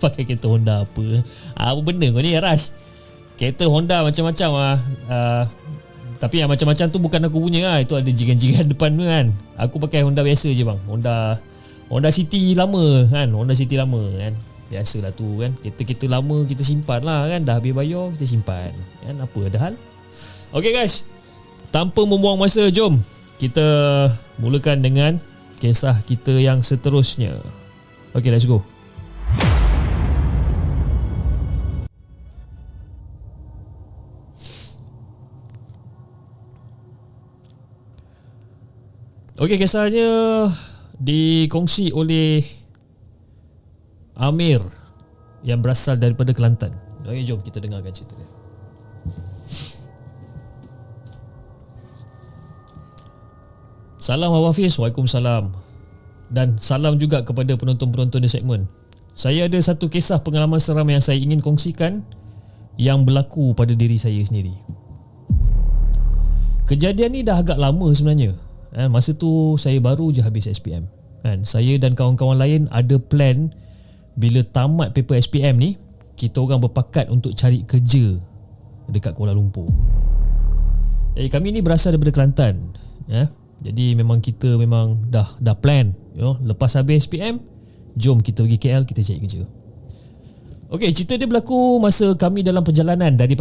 Pakai kereta Honda apa? Apa benda kau ni Ras? Kereta Honda macam-macam tapi yang macam-macam tu bukan aku punya lah. Itu ada jiran-jiran depan tu kan. Aku pakai Honda biasa je bang. Honda City lama kan. Biasalah tu kan. Kereta-kereta lama kita simpan lah kan. Dah habis bayar kita simpan kan. Apa ada hal. Okay guys, tanpa membuang masa, jom kita mulakan dengan kisah kita yang seterusnya. Okay, let's go. Okey, kisahnya dikongsi oleh Amir yang berasal daripada Kelantan. Okey, jom kita dengarkan cerita dia. Salam Abang Fiz. Waalaikumsalam. Dan salam juga kepada penonton-penonton di segmen. Saya ada satu kisah pengalaman seram yang saya ingin kongsikan yang berlaku pada diri saya sendiri. Kejadian ni dah agak lama sebenarnya. Masa tu saya baru je habis SPM. Saya dan kawan-kawan lain ada plan bila tamat paper SPM ni, kita orang berpakat untuk cari kerja dekat Kuala Lumpur. Kami ni berasal daripada Kelantan. Jadi memang kita memang dah plan, you know, lepas habis SPM, jom kita pergi KL, kita cari kerja. Okey, cerita dia berlaku masa kami dalam perjalanan dari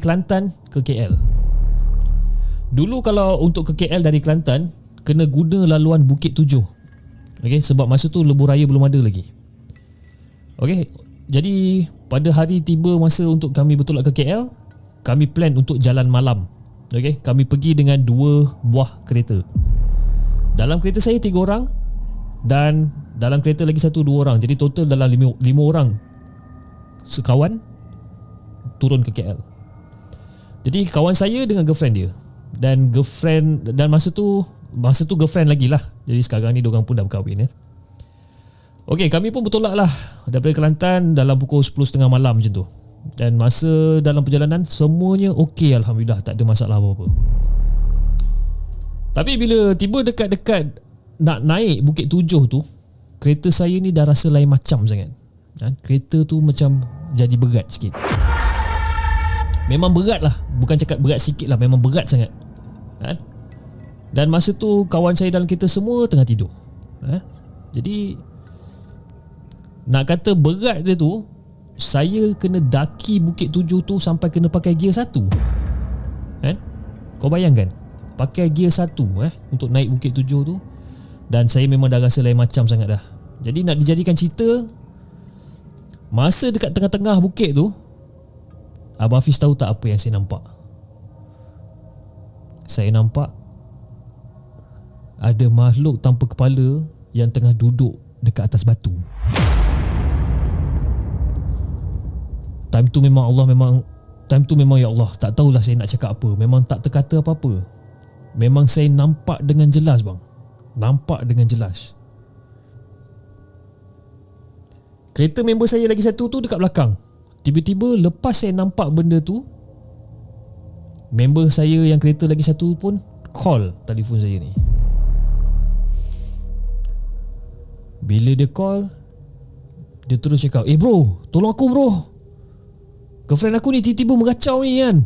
Kelantan ke KL. Dulu kalau untuk ke KL dari Kelantan, kena guna laluan Bukit Tujuh. Okey, sebab masa tu lebuh raya belum ada lagi. Okey, jadi pada hari tiba masa untuk kami bertolak ke KL, kami plan untuk jalan malam. Okay, kami pergi dengan 2 buah kereta. Dalam kereta saya 3 orang dan dalam kereta lagi 1-2 orang. Jadi total dalam 5 orang sekawan turun ke KL. Jadi kawan saya dengan girlfriend dia. Dan masa tu girlfriend lagi lah. Jadi sekarang ni diorang pun dah berkahwin, ya. Okay, kami pun bertolak lah daripada Kelantan dalam pukul 10.30 malam macam tu. Dan masa dalam perjalanan semuanya okey, alhamdulillah, tak ada masalah apa-apa. Tapi bila tiba dekat-dekat nak naik Bukit Tujuh tu, kereta saya ni dah rasa lain macam sangat. Kereta tu macam jadi berat sikit. Memang berat lah, bukan cakap berat sikit lah, memang berat sangat. Dan masa tu kawan saya dalam kereta semua tengah tidur. Jadi nak kata berat dia tu, saya kena daki Bukit Tujuh tu sampai kena pakai gear 1. Kau bayangkan, pakai gear 1 untuk naik Bukit Tujuh tu. Dan saya memang dah rasa lain macam sangat dah. Jadi nak dijadikan cerita, masa dekat tengah-tengah bukit tu, Abang Hafiz tahu tak apa yang saya nampak? Saya nampak ada makhluk tanpa kepala yang tengah duduk dekat atas batu. Time tu memang ya Allah, tak tahulah saya nak cakap apa. Memang tak terkata apa-apa. Memang saya nampak dengan jelas, bang. Nampak dengan jelas. Kereta member saya lagi 1 tu dekat belakang. Tiba-tiba lepas saya nampak benda tu, member saya yang kereta lagi 1 pun call telefon saya ni. Bila dia call, dia terus cakap, bro, tolong aku bro, girlfriend aku ni tiba-tiba mengacau ni kan.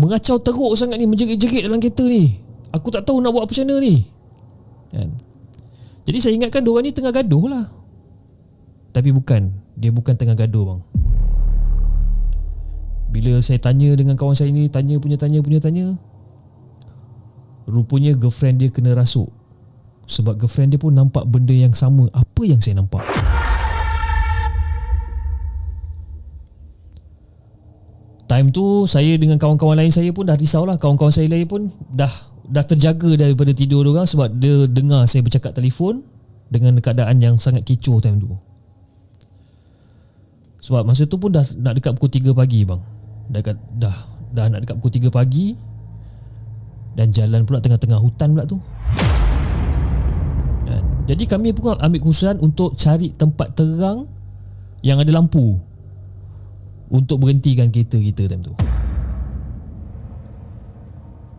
Mengacau teruk sangat ni, menjerit-jerit dalam kereta ni. Aku tak tahu nak buat apa macam mana ni kan? Jadi saya ingatkan diorang ni tengah gaduh lah. Tapi bukan, dia bukan tengah gaduh, bang. Bila saya tanya dengan kawan saya ni, tanya, rupanya girlfriend dia kena rasuk. Sebab girlfriend dia pun nampak benda yang sama apa yang saya nampak. Time tu saya dengan kawan-kawan lain saya pun dah risaulah. Kawan-kawan saya lain pun dah terjaga daripada tidur diorang, sebab dia dengar saya bercakap telefon dengan keadaan yang sangat kecoh time tu. Sebab masa tu pun dah nak dekat pukul 3 pagi, bang. Dah nak dekat pukul 3 pagi. Dan jalan pula tengah-tengah hutan pula tu. Jadi kami pun ambil keputusan untuk cari tempat terang yang ada lampu untuk berhentikan kereta kita time tu.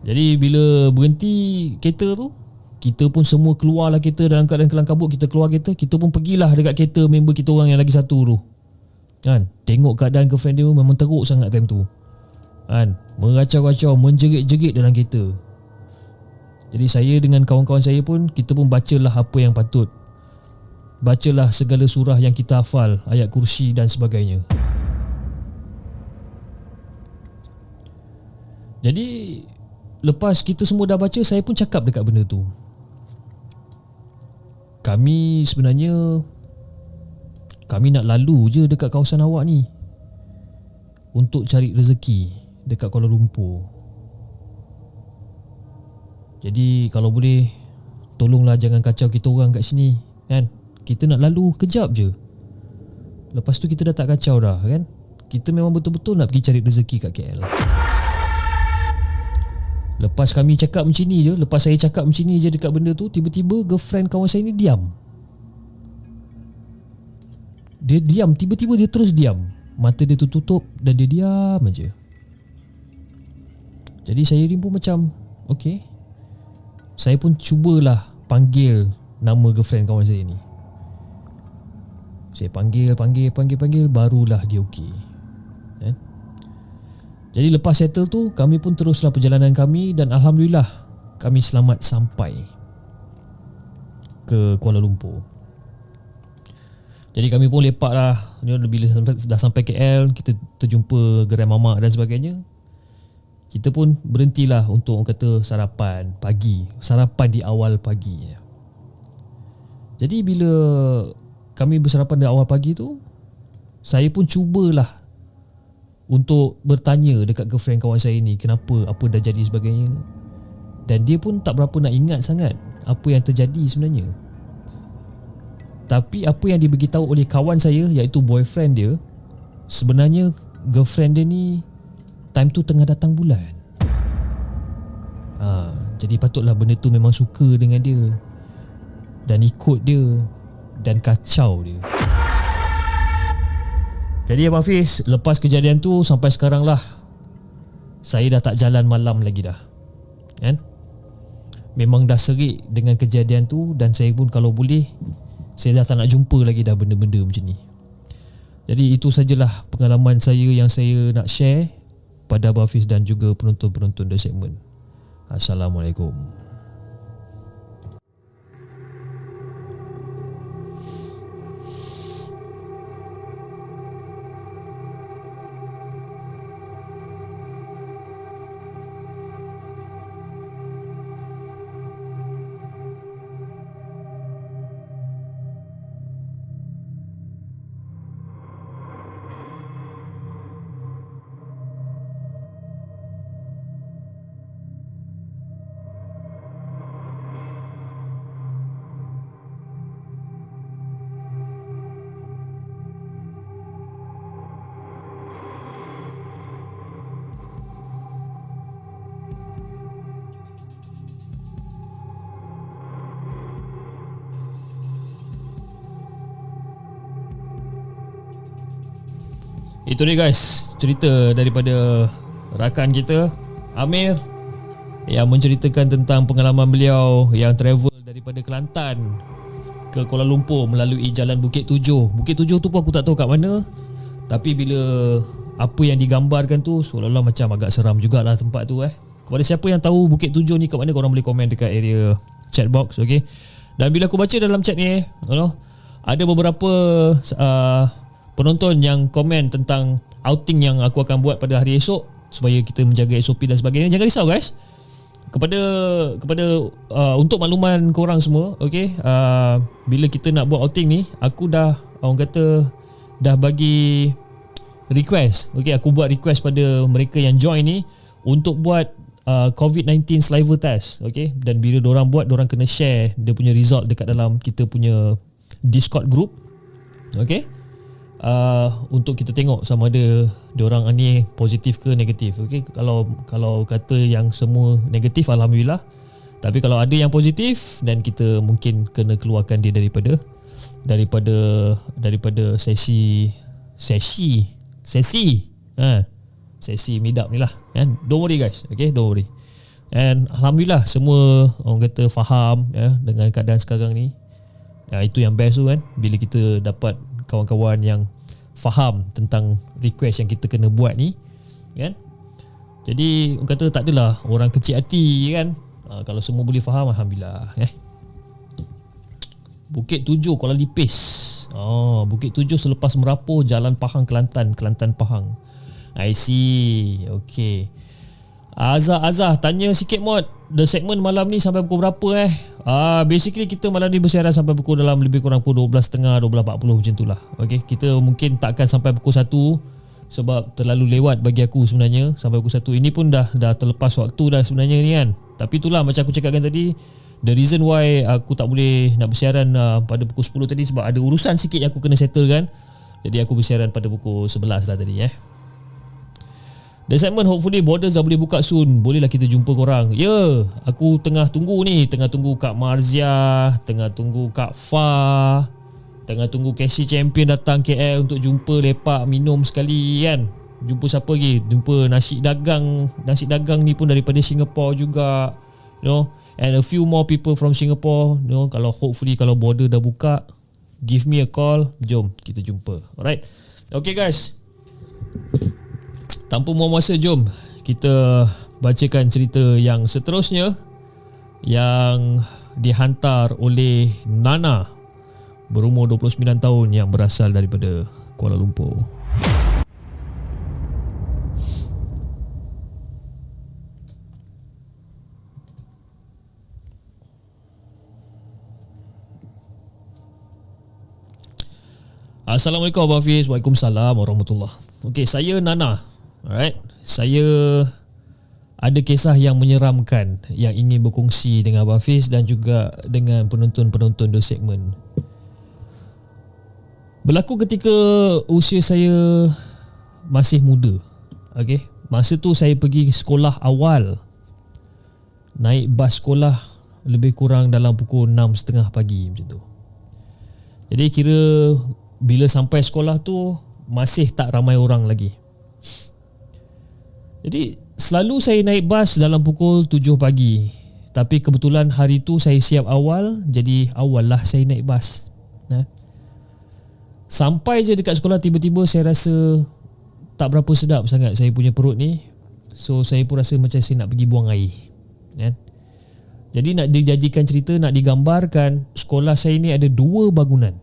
Jadi bila berhenti kereta tu, kita pun semua keluarlah kereta dalam keadaan kelam kabut. Kita keluar kereta, kita pun pergilah dekat kereta member kita orang yang lagi 1 tu kan. Tengok keadaan girlfriend dia memang teruk sangat time tu kan. Meracau-racau, menjerit-jerit dalam kereta. Jadi saya dengan kawan-kawan saya pun, kita pun bacalah apa yang patut. Bacalah segala surah yang kita hafal, ayat kursi dan sebagainya. Jadi lepas kita semua dah baca, saya pun cakap dekat benda tu, Kami nak lalu je dekat kawasan awak ni untuk cari rezeki dekat Kuala Lumpur. Jadi kalau boleh, tolonglah jangan kacau kita orang kat sini kan. Kita nak lalu kejap je, lepas tu kita dah tak kacau dah kan. Kita memang betul-betul nak pergi cari rezeki kat KL. Lepas kami cakap macam ni je, lepas saya cakap macam ni je dekat benda tu, tiba-tiba girlfriend kawan saya ni diam. Dia diam, tiba-tiba dia terus diam. Mata dia tu tutup dan dia diam aja. Jadi saya ni pun macam okey. Saya pun cubalah panggil nama girlfriend kawan saya ni. Saya panggil, barulah dia okey. Jadi lepas settle tu, kami pun teruslah perjalanan kami dan alhamdulillah kami selamat sampai ke Kuala Lumpur. Jadi kami pun lepak lah. Bila dah sampai KL, kita terjumpa gerai mamak dan sebagainya. Kita pun berhentilah untuk orang kata sarapan pagi, sarapan di awal pagi. Jadi bila kami bersarapan di awal pagi tu, saya pun cubalah untuk bertanya dekat girlfriend kawan saya ni, kenapa, apa dah jadi sebagainya. Dan dia pun tak berapa nak ingat sangat apa yang terjadi sebenarnya. Tapi apa yang diberitahu oleh kawan saya, iaitu boyfriend dia, sebenarnya girlfriend dia ni time tu tengah datang bulan. Jadi patutlah benda tu memang suka dengan dia dan ikut dia dan kacau dia. Jadi Abang Fiz, lepas kejadian tu sampai sekarang lah, saya dah tak jalan malam lagi dah, kan? Memang dah serik dengan kejadian tu. Dan saya pun kalau boleh, saya dah tak nak jumpa lagi dah benda-benda macam ni. Jadi itu sajalah pengalaman saya yang saya nak share pada Abang Fiz dan juga penonton-penonton The Segment. Assalamualaikum. Itu dia guys, cerita daripada rakan kita Amir yang menceritakan tentang pengalaman beliau yang travel daripada Kelantan ke Kuala Lumpur melalui jalan Bukit Tujuh. Bukit Tujuh tu pun aku tak tahu kat mana, tapi bila apa yang digambarkan tu seolah-olah macam agak seram jugalah tempat tu. Kepada siapa yang tahu Bukit Tujuh ni kat mana, korang boleh komen dekat area chat box, okay? Dan bila aku baca dalam chat ni, ada beberapa penonton yang komen tentang outing yang aku akan buat pada hari esok supaya kita menjaga SOP dan sebagainya. Jangan risau guys. Kepada untuk makluman korang semua, okey, bila kita nak buat outing ni, aku dah, orang kata, dah bagi request. Okey, aku buat request pada mereka yang join ni untuk buat COVID-19 saliva test, okey. Dan bila diorang buat, diorang kena share dia punya result dekat dalam kita punya Discord group, okey. Untuk kita tengok sama ada diorang ni positif ke negatif. Okay? Kalau kata yang semua negatif, alhamdulillah. Tapi kalau ada yang positif, dan kita mungkin kena keluarkan dia daripada sesi meet up ni lah. And don't worry guys, okay? Don't worry. And alhamdulillah semua orang kata faham dengan keadaan sekarang ni. Itu yang best tu kan, bila kita dapat kawan-kawan yang faham tentang request yang kita kena buat ni, kan? Jadi orang kata tak adalah orang kecil hati, kan? Kalau semua boleh faham, alhamdulillah. Bukit Tujuh, Kuala Lipis. Bukit Tujuh selepas Merapu, Jalan Pahang, Kelantan Pahang. I see. Okay. Azah tanya sikit mod, The Segment malam ni sampai pukul berapa basically kita malam ni bersiaran sampai pukul dalam lebih kurang pukul 12.30, 12.40 macam tu lah, okay. Kita mungkin takkan sampai pukul 1 sebab terlalu lewat bagi aku sebenarnya. Sampai pukul 1 ini pun dah terlepas waktu dah sebenarnya ni kan. Tapi itulah macam aku cakapkan tadi, the reason why aku tak boleh nak bersiaran pada pukul 10 tadi sebab ada urusan sikit yang aku kena settle kan. Jadi aku bersiaran pada pukul 11 lah tadi. The Segment hopefully borders dah boleh buka soon. Bolehlah kita jumpa korang. Ya, aku tengah tunggu ni. Tengah tunggu Kak Marzia, tengah tunggu Kak Fah, tengah tunggu KC Champion datang KL untuk jumpa, lepak, minum sekali kan. Jumpa siapa lagi? Jumpa Nasi Dagang. Nasi Dagang ni pun daripada Singapura juga, you know. And a few more people from Singapore, you know. Kalau hopefully kalau border dah buka, give me a call. Jom kita jumpa. Alright. Okay guys, Tanpa buang masa, jom kita bacakan cerita yang seterusnya yang dihantar oleh Nana berumur 29 tahun yang berasal daripada Kuala Lumpur. Assalamualaikum Abang Fiz. Waalaikumsalam warahmatullahi. Okey, saya Nana. Alright. Saya ada kisah yang menyeramkan yang ingin berkongsi dengan Abang Fiz dan juga dengan penonton-penonton The Segment. Berlaku ketika usia saya masih muda. Okey. Masa tu saya pergi sekolah awal. Naik bas sekolah lebih kurang dalam pukul 6.30 pagi macam tu. Jadi kira bila sampai sekolah tu masih tak ramai orang lagi. Jadi selalu saya naik bas dalam pukul 7 pagi. Tapi kebetulan hari tu saya siap awal, jadi awal lah saya naik bas. Sampai je dekat sekolah, tiba-tiba saya rasa tak berapa sedap sangat saya punya perut ni. So saya pun rasa macam saya nak pergi buang air. Jadi nak dijadikan cerita, nak digambarkan, sekolah saya ni ada dua bangunan.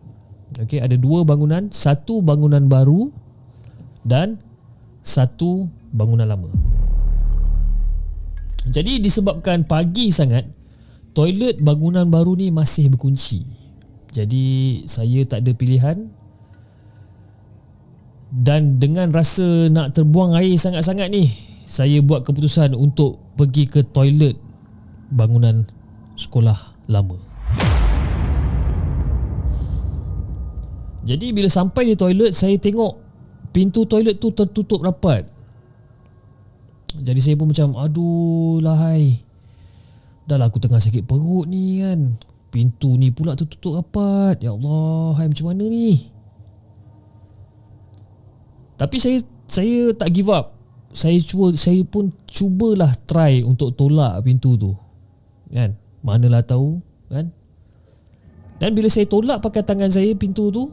Okey, ada dua bangunan, satu bangunan baru dan satu bangunan lama. Jadi disebabkan pagi sangat, toilet bangunan baru ni masih berkunci. Jadi saya tak ada pilihan. Dan dengan rasa nak terbuang air sangat-sangat ni, saya buat keputusan untuk pergi ke toilet bangunan sekolah lama. Jadi bila sampai di toilet, saya tengok pintu toilet tu tertutup rapat. Jadi saya pun macam, aduh lahai, dah lah aku tengah sakit perut ni kan, pintu ni pula tertutup rapat. Ya Allah, hai macam mana ni? Tapi saya tak give up. Saya pun cubalah try untuk tolak pintu tu. Kan? Manalah tahu kan? Dan bila saya tolak pakai tangan saya pintu tu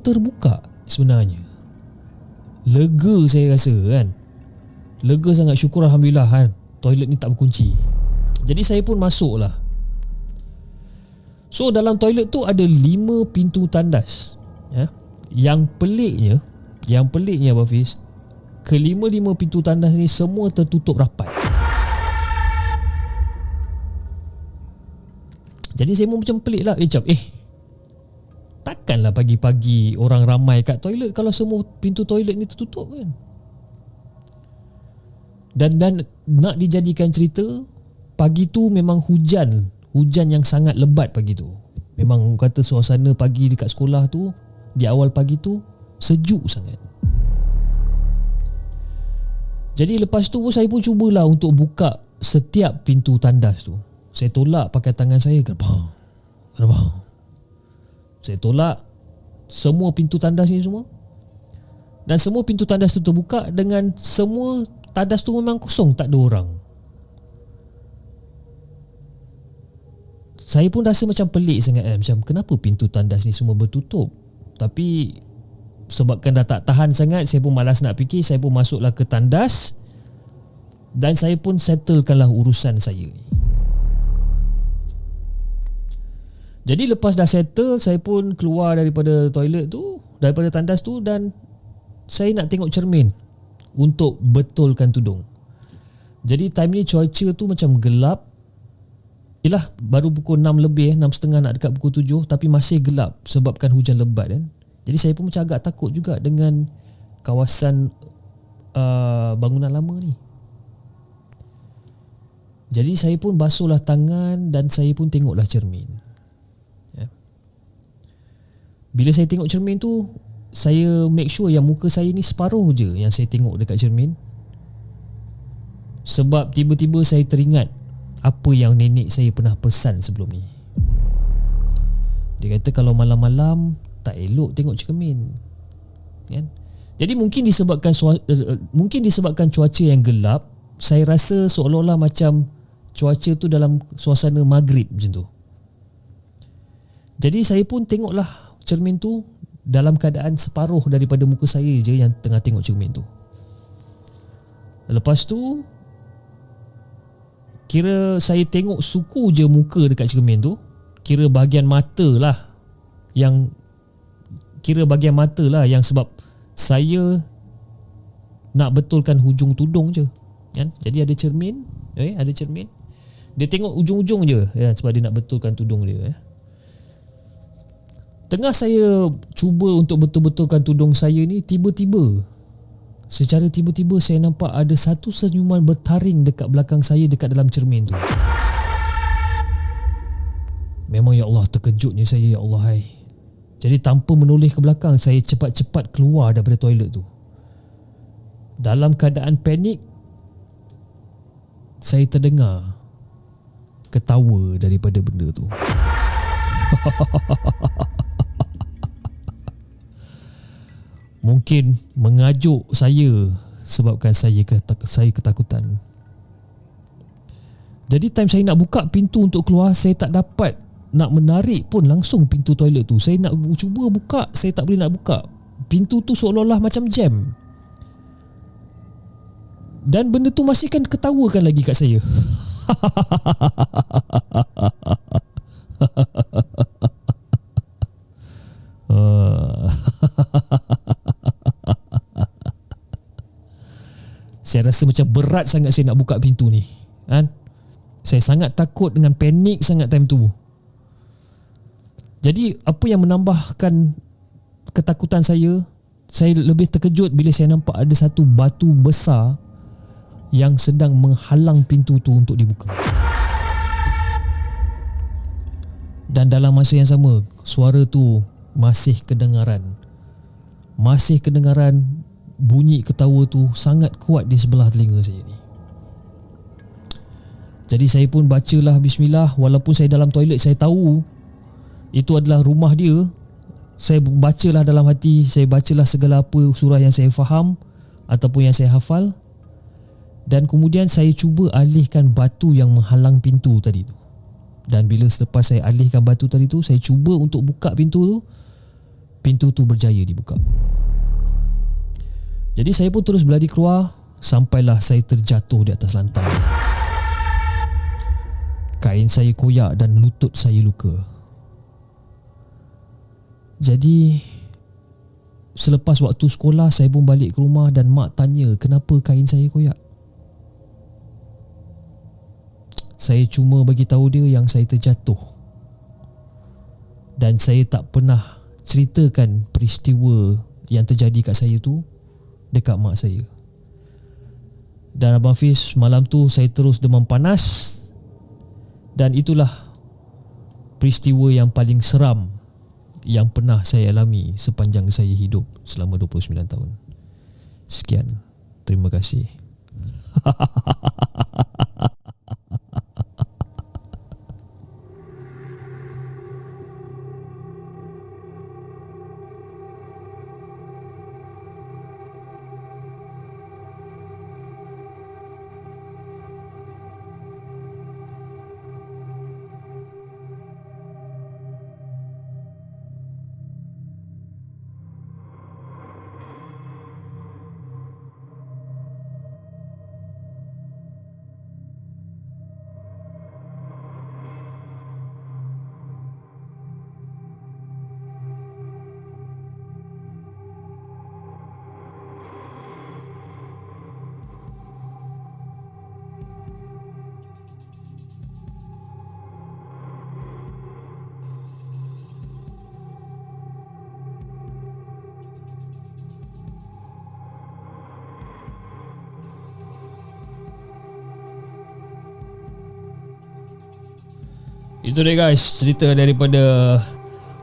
terbuka sebenarnya. Lega saya rasa kan. Lega sangat, syukur alhamdulillah kan. Toilet ni tak berkunci. Jadi saya pun masuklah. So dalam toilet tu ada 5 pintu tandas. Ya. Yang peliknya Abang Fiz, kelima-lima pintu tandas ni semua tertutup rapat. Jadi saya pun macam pelik lah. Takkanlah pagi-pagi orang ramai kat toilet kalau semua pintu toilet ni tertutup kan. Dan nak dijadikan cerita, pagi tu memang hujan yang sangat lebat pagi tu. Memang kata suasana pagi dekat sekolah tu di awal pagi tu sejuk sangat. Jadi lepas tu saya pun cubalah untuk buka setiap pintu tandas tu. Saya tolak pakai tangan saya, gerbang. Saya tolak semua pintu tandas ni semua. Dan semua pintu tandas tu terbuka dengan semua tandas tu memang kosong, tak ada orang. Saya pun rasa macam pelik sangat kan? Macam kenapa pintu tandas ni semua bertutup? Tapi sebabkan dah tak tahan sangat, saya pun malas nak fikir, saya pun masuklah ke tandas dan saya pun settlekanlah urusan saya ni. Jadi lepas dah settle, saya pun keluar daripada toilet tu, daripada tandas tu, dan saya nak tengok cermin untuk betulkan tudung. Jadi time ni cuaca tu macam gelap. Yelah, baru pukul 6 lebih, 6.30 nak dekat pukul 7, tapi masih gelap sebabkan hujan lebat kan. Jadi saya pun macam agak takut juga dengan kawasan bangunan lama ni. Jadi saya pun basuhlah tangan dan saya pun tengoklah cermin. Bila saya tengok cermin tu, saya make sure yang muka saya ni separuh je yang saya tengok dekat cermin. Sebab tiba-tiba saya teringat apa yang nenek saya pernah pesan sebelum ni. Dia kata kalau malam-malam tak elok tengok cermin kan? Jadi mungkin disebabkan cuaca yang gelap, saya rasa seolah-olah macam cuaca tu dalam suasana maghrib macam tu. Jadi saya pun tengoklah cermin tu dalam keadaan separuh daripada muka saya je yang tengah tengok cermin tu. Lepas tu kira saya tengok suku je muka dekat cermin tu. Kira bahagian mata lah yang sebab saya nak betulkan hujung tudung je kan? Jadi ada cermin, dia tengok ujung-ujung je ya, sebab dia nak betulkan tudung dia. Tengah saya cuba untuk betul-betulkan tudung saya ni, Secara tiba-tiba saya nampak ada satu senyuman bertaring dekat belakang saya, dekat dalam cermin tu. Memang ya Allah, terkejutnya saya, ya Allah hai. Jadi tanpa menoleh ke belakang, saya cepat-cepat keluar daripada toilet tu. Dalam keadaan panik, saya terdengar ketawa daripada benda tu. Mungkin mengajuk saya sebabkan saya ketakutan. Jadi time saya nak buka pintu untuk keluar, saya tak dapat nak menarik pun langsung pintu toilet tu. Saya nak cuba buka, saya tak boleh nak buka. Pintu tu seolah-olah macam jam. Dan benda tu masih kan ketawakan lagi kat saya. Saya rasa macam berat sangat saya nak buka pintu ni kan? Saya sangat takut dengan panik sangat time tu. Jadi apa yang menambahkan ketakutan saya, saya lebih terkejut bila saya nampak ada satu batu besar yang sedang menghalang pintu tu untuk dibuka. Dan dalam masa yang sama, suara tu masih kedengaran. Masih kedengaran bunyi ketawa tu sangat kuat di sebelah telinga saya ni. Jadi saya pun bacalah bismillah. Walaupun saya dalam toilet, saya tahu itu adalah rumah dia. Saya bacalah dalam hati, saya bacalah segala apa surah yang saya faham ataupun yang saya hafal. Dan kemudian saya cuba alihkan batu yang menghalang pintu tadi tu. Dan bila selepas saya alihkan batu tadi tu, saya cuba untuk buka pintu tu, pintu tu berjaya dibuka. Jadi saya pun terus berlari keluar, sampailah saya terjatuh di atas lantai. Kain saya koyak dan lutut saya luka. Jadi selepas waktu sekolah, saya pun balik ke rumah dan mak tanya kenapa kain saya koyak. Saya cuma bagi tahu dia yang saya terjatuh. Dan saya tak pernah ceritakan peristiwa yang terjadi kat saya tu dekat mak saya. Dan Abang Fiz, malam tu saya terus demam panas. Dan itulah peristiwa yang paling seram yang pernah saya alami sepanjang saya hidup selama 29 tahun. Sekian. Terima kasih. Itu dia guys, cerita daripada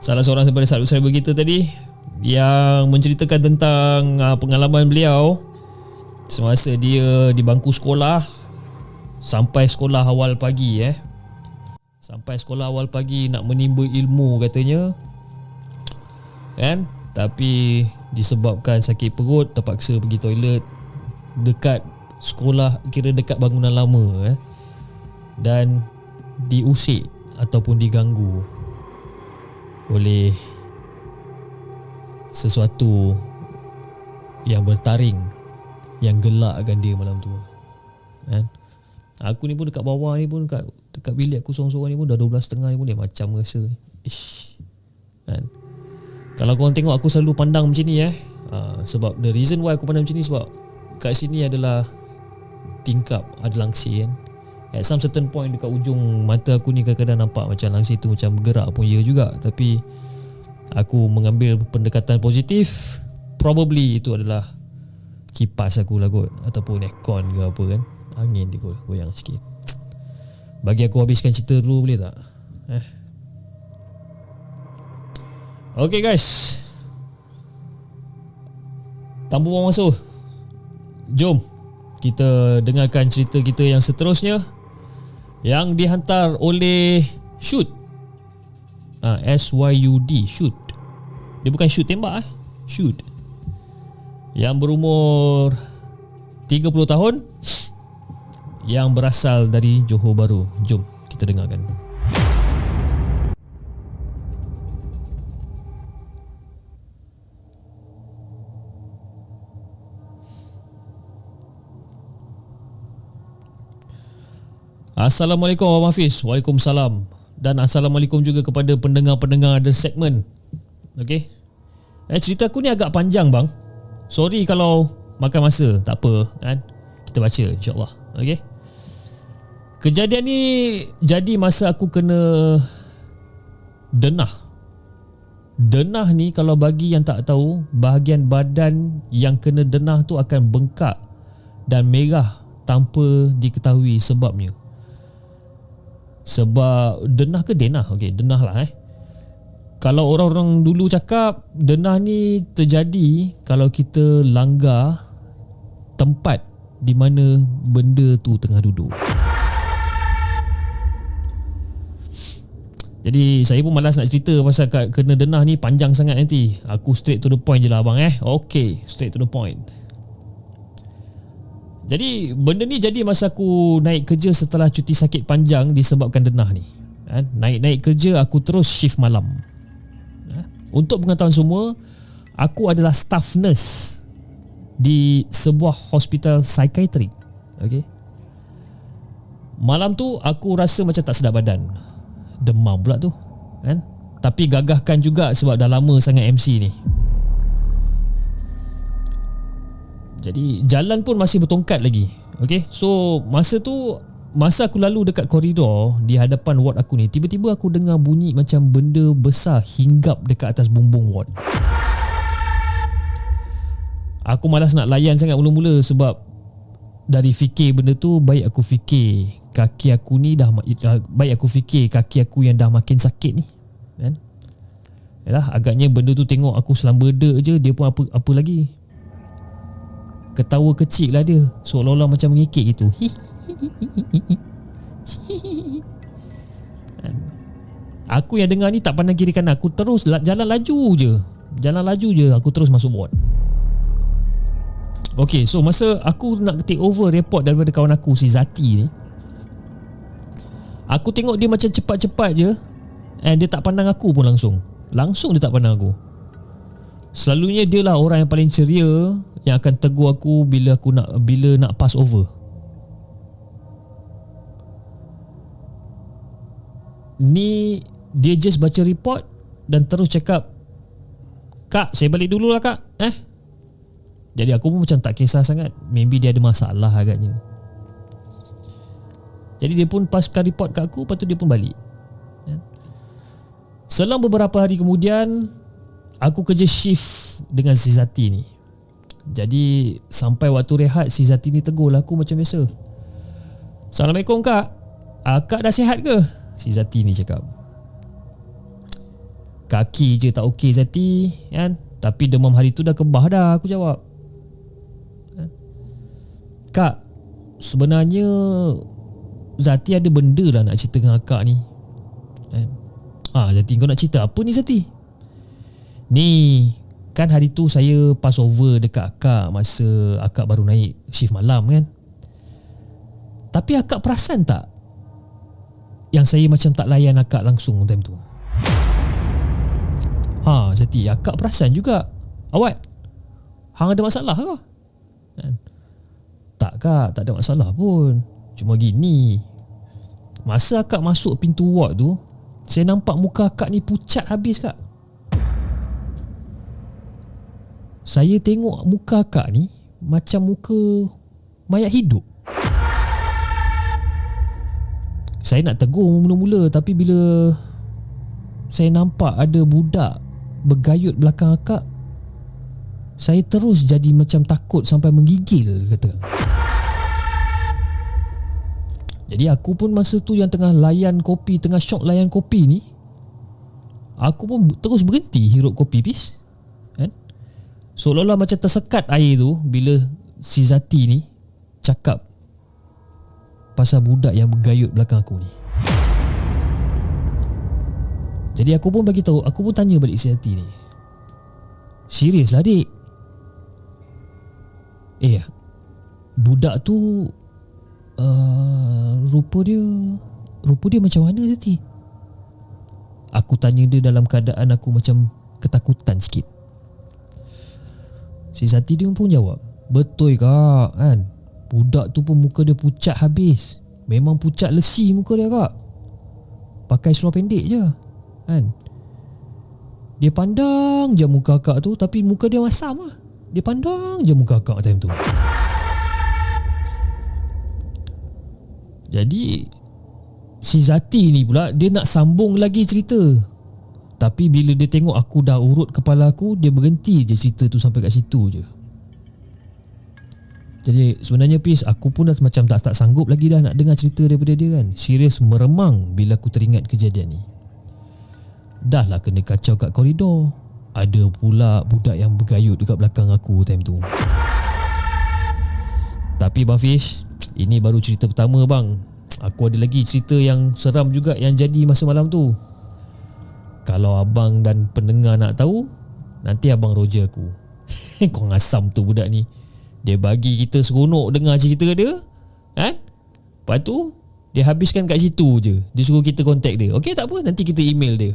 salah seorang daripada subscriber kita tadi yang menceritakan tentang pengalaman beliau semasa dia di bangku sekolah sampai sekolah awal pagi. Sampai sekolah awal pagi nak menimba ilmu katanya kan, tapi disebabkan sakit perut terpaksa pergi toilet dekat sekolah, kira dekat bangunan lama dan diusik ataupun diganggu oleh sesuatu yang bertaring yang gelakkan dia malam tu kan. Aku ni pun dekat bawah ni pun, dekat bilik aku sorang-sorang ni pun dah 12.30 ni pun dia macam rasa ish kan. Kalau korang tengok aku selalu pandang macam ni sebab the reason why aku pandang macam ni sebab kat sini adalah tingkap, ada langsir kan. At some certain point dekat ujung mata aku ni kadang-kadang nampak macam langsir tu macam bergerak pun ya juga, tapi aku mengambil pendekatan positif, probably itu adalah kipas aku lah kot, ataupun aircon ke apa kan, angin dia kot goyang sikit. Bagi aku habiskan cerita dulu boleh tak? Okay guys, tanpa buang masa, jom kita dengarkan cerita kita yang seterusnya yang dihantar oleh Syud. SYUD, Syud. Dia bukan shoot tembak Syud. Yang berumur 30 tahun, yang berasal dari Johor Bahru. Jom kita dengarkan. Assalamualaikum Abang Fiz. Waalaikumsalam. Dan Assalamualaikum juga kepada pendengar-pendengar The Segment. Okay, cerita aku ni agak panjang bang, sorry kalau makan masa. Tak apa kan, kita baca insyaAllah. Okay, kejadian ni jadi masa aku kena denah. Denah ni kalau bagi yang tak tahu, bahagian badan yang kena denah tu akan bengkak dan merah tanpa diketahui sebabnya. Sebab denah ke denah? Okey, denah lah Kalau orang-orang dulu cakap, denah ni terjadi kalau kita langgar tempat di mana benda tu tengah duduk. Jadi saya pun malas nak cerita pasal kena denah ni, panjang sangat nanti. Aku straight to the point je lah abang Okey, straight to the point. Jadi benda ni jadi masa aku naik kerja setelah cuti sakit panjang disebabkan denah ni. Naik-naik kerja aku terus shift malam. Untuk pengetahuan semua, aku adalah staff nurse di sebuah hospital psikiatri. Okay. Malam tu aku rasa macam tak sedap badan. Demam pula tu kan? Tapi gagahkan juga sebab dah lama sangat MC ni. Jadi jalan pun masih bertongkat lagi. Okay, so masa aku lalu dekat koridor di hadapan ward aku ni, tiba-tiba aku dengar bunyi macam benda besar hinggap dekat atas bumbung ward. Aku malas nak layan sangat mula-mula sebab dari fikir benda tu, baik aku fikir kaki aku yang dah makin sakit ni kan. Yalah, agaknya benda tu tengok aku selambeda je, dia pun apa lagi, ketawa kecil lah dia, seolah-olah macam mengikik gitu. Aku yang dengar ni tak pandang kiri kanan, aku terus jalan laju je, aku terus masuk ward. Okay, so masa aku nak take over report daripada kawan aku si Zati ni, aku tengok dia macam cepat-cepat je, and dia tak pandang aku pun langsung dia tak pandang aku. Selalunya dia lah orang yang paling ceria yang akan tegur aku bila nak pass over. Ni dia just baca report dan terus cakap, "Kak, saya balik dululah kak." Jadi aku pun macam tak kisah sangat, maybe dia ada masalah agaknya. Jadi dia pun passkan report kat aku, lepas tu dia pun balik. Selang beberapa hari kemudian, aku kerja shift dengan si Zati ni. Jadi sampai waktu rehat, si Zati ni tegur lah aku macam biasa. "Assalamualaikum kak, kak dah sihat ke?" Si Zati ni cakap. "Kaki je tak okey Zati kan? Tapi demam hari tu dah kebah dah," aku jawab. "Kak, sebenarnya Zati ada benda lah nak cerita dengan kak ni." "Zati, kau nak cerita apa ni Zati?" "Ni, kan hari tu saya pass over dekat akak masa akak baru naik shift malam kan. Tapi akak perasan tak yang saya macam tak layan akak langsung time tu?" "Zati, akak perasan juga. Awak hang ada masalah ke?" Kak, tak ada masalah pun. Cuma gini, masa akak masuk pintu ward tu, saya nampak muka akak ni pucat habis, Kak. Saya tengok muka akak ni macam muka mayat hidup. Saya nak tegur mula-mula, tapi bila saya nampak ada budak bergayut belakang akak, saya terus jadi macam takut sampai menggigil, kata. Jadi aku pun masa tu yang tengah layan kopi, tengah syok layan kopi ni, aku pun terus berhenti hirup kopi, Fiz, kan? Seolah-olah macam tersekat air tu bila si Zati ni cakap pasal budak yang bergayut belakang aku ni. Jadi aku pun bagi tahu, aku pun tanya balik si Zati ni, "Serius lah, Dik? Budak tu rupa dia macam mana, Zati?" Aku tanya dia dalam keadaan aku macam ketakutan sikit. Si Zati dia pun jawab, "Betul, Kak, kan? Budak tu pun muka dia pucat habis. Memang pucat lesi muka dia, Kak. Pakai seluar pendek je, kan? Dia pandang je muka Kak tu, tapi muka dia masam lah. Dia pandang je muka Kak time tu." Jadi si Zati ni pula, dia nak sambung lagi cerita, tapi bila dia tengok aku dah urut kepala aku, dia berhenti je cerita tu sampai kat situ je. Jadi sebenarnya, Fiz, aku pun dah macam tak sanggup lagi dah nak dengar cerita daripada dia, kan. Serius meremang bila aku teringat kejadian ni. Dah lah kena kacau kat koridor, ada pula budak yang bergayut dekat belakang aku time tu. Tapi Bang Fiz, ini baru cerita pertama, bang. Aku ada lagi cerita yang seram juga yang jadi masa malam tu. Kalau abang dan pendengar nak tahu, nanti abang roja aku. Kau ngasam tu budak ni. Dia bagi kita seronok dengar cerita dia, kan? Lepas tu dia habiskan kat situ je. Dia suruh kita contact dia. Okey, tak apa, nanti kita email dia.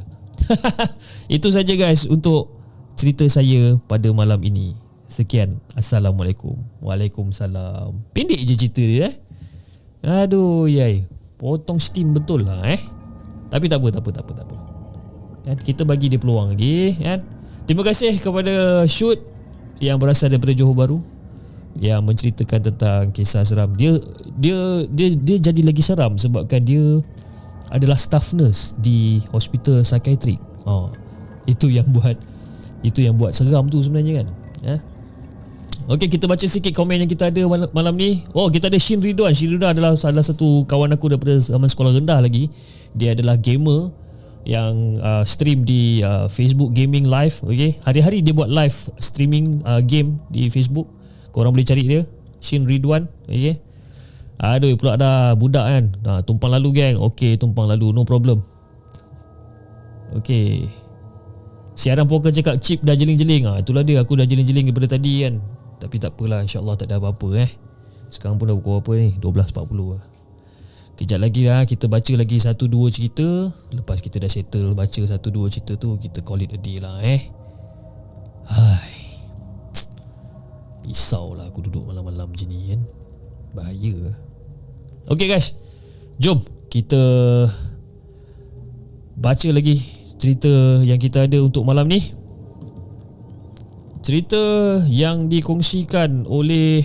Itu saja, guys, untuk cerita saya pada malam ini. Sekian. Assalamualaikum. Waalaikumsalam. Pendek je cerita dia. Aduh, yai. Potong steam betul lah, Tapi tak apa. Kan? Kita bagi dia peluang lagi, kan? Terima kasih kepada Syud yang berasal daripada Johor Bahru yang menceritakan tentang kisah seram dia. Dia jadi lagi seram sebabkan dia adalah staff nurse di hospital psikiatrik. Itu yang buat seram tu sebenarnya, kan. Okey, kita baca sikit komen yang kita ada malam ni. Oh, kita ada Shin Ridwan. Shin Ridwan adalah salah satu kawan aku daripada zaman sekolah rendah lagi. Dia adalah gamer yang stream di Facebook Gaming Live. Okey, hari-hari dia buat live streaming game di Facebook. Korang boleh cari dia, Shin Ridwan. Okey. Aduh, pula ada budak, kan. Tumpang lalu, geng. Okey, tumpang lalu, no problem. Okey. Siaran Puaka cakap chip dah jeling-jeling. Itulah dia, aku dah jeling-jeling daripada tadi, kan. Tapi tak apalah, insyaAllah tak ada apa-apa. Sekarang pun dah pukul apa ni, 12.40 lah. Kejap lagi lah, kita baca lagi 1-2 cerita. Lepas kita dah settle baca 1-2 cerita tu, kita call it a day lah. Hai, risau lah aku duduk malam-malam je ni, kan. Bahaya. Okay, guys, jom kita baca lagi cerita yang kita ada untuk malam ni. Cerita yang dikongsikan oleh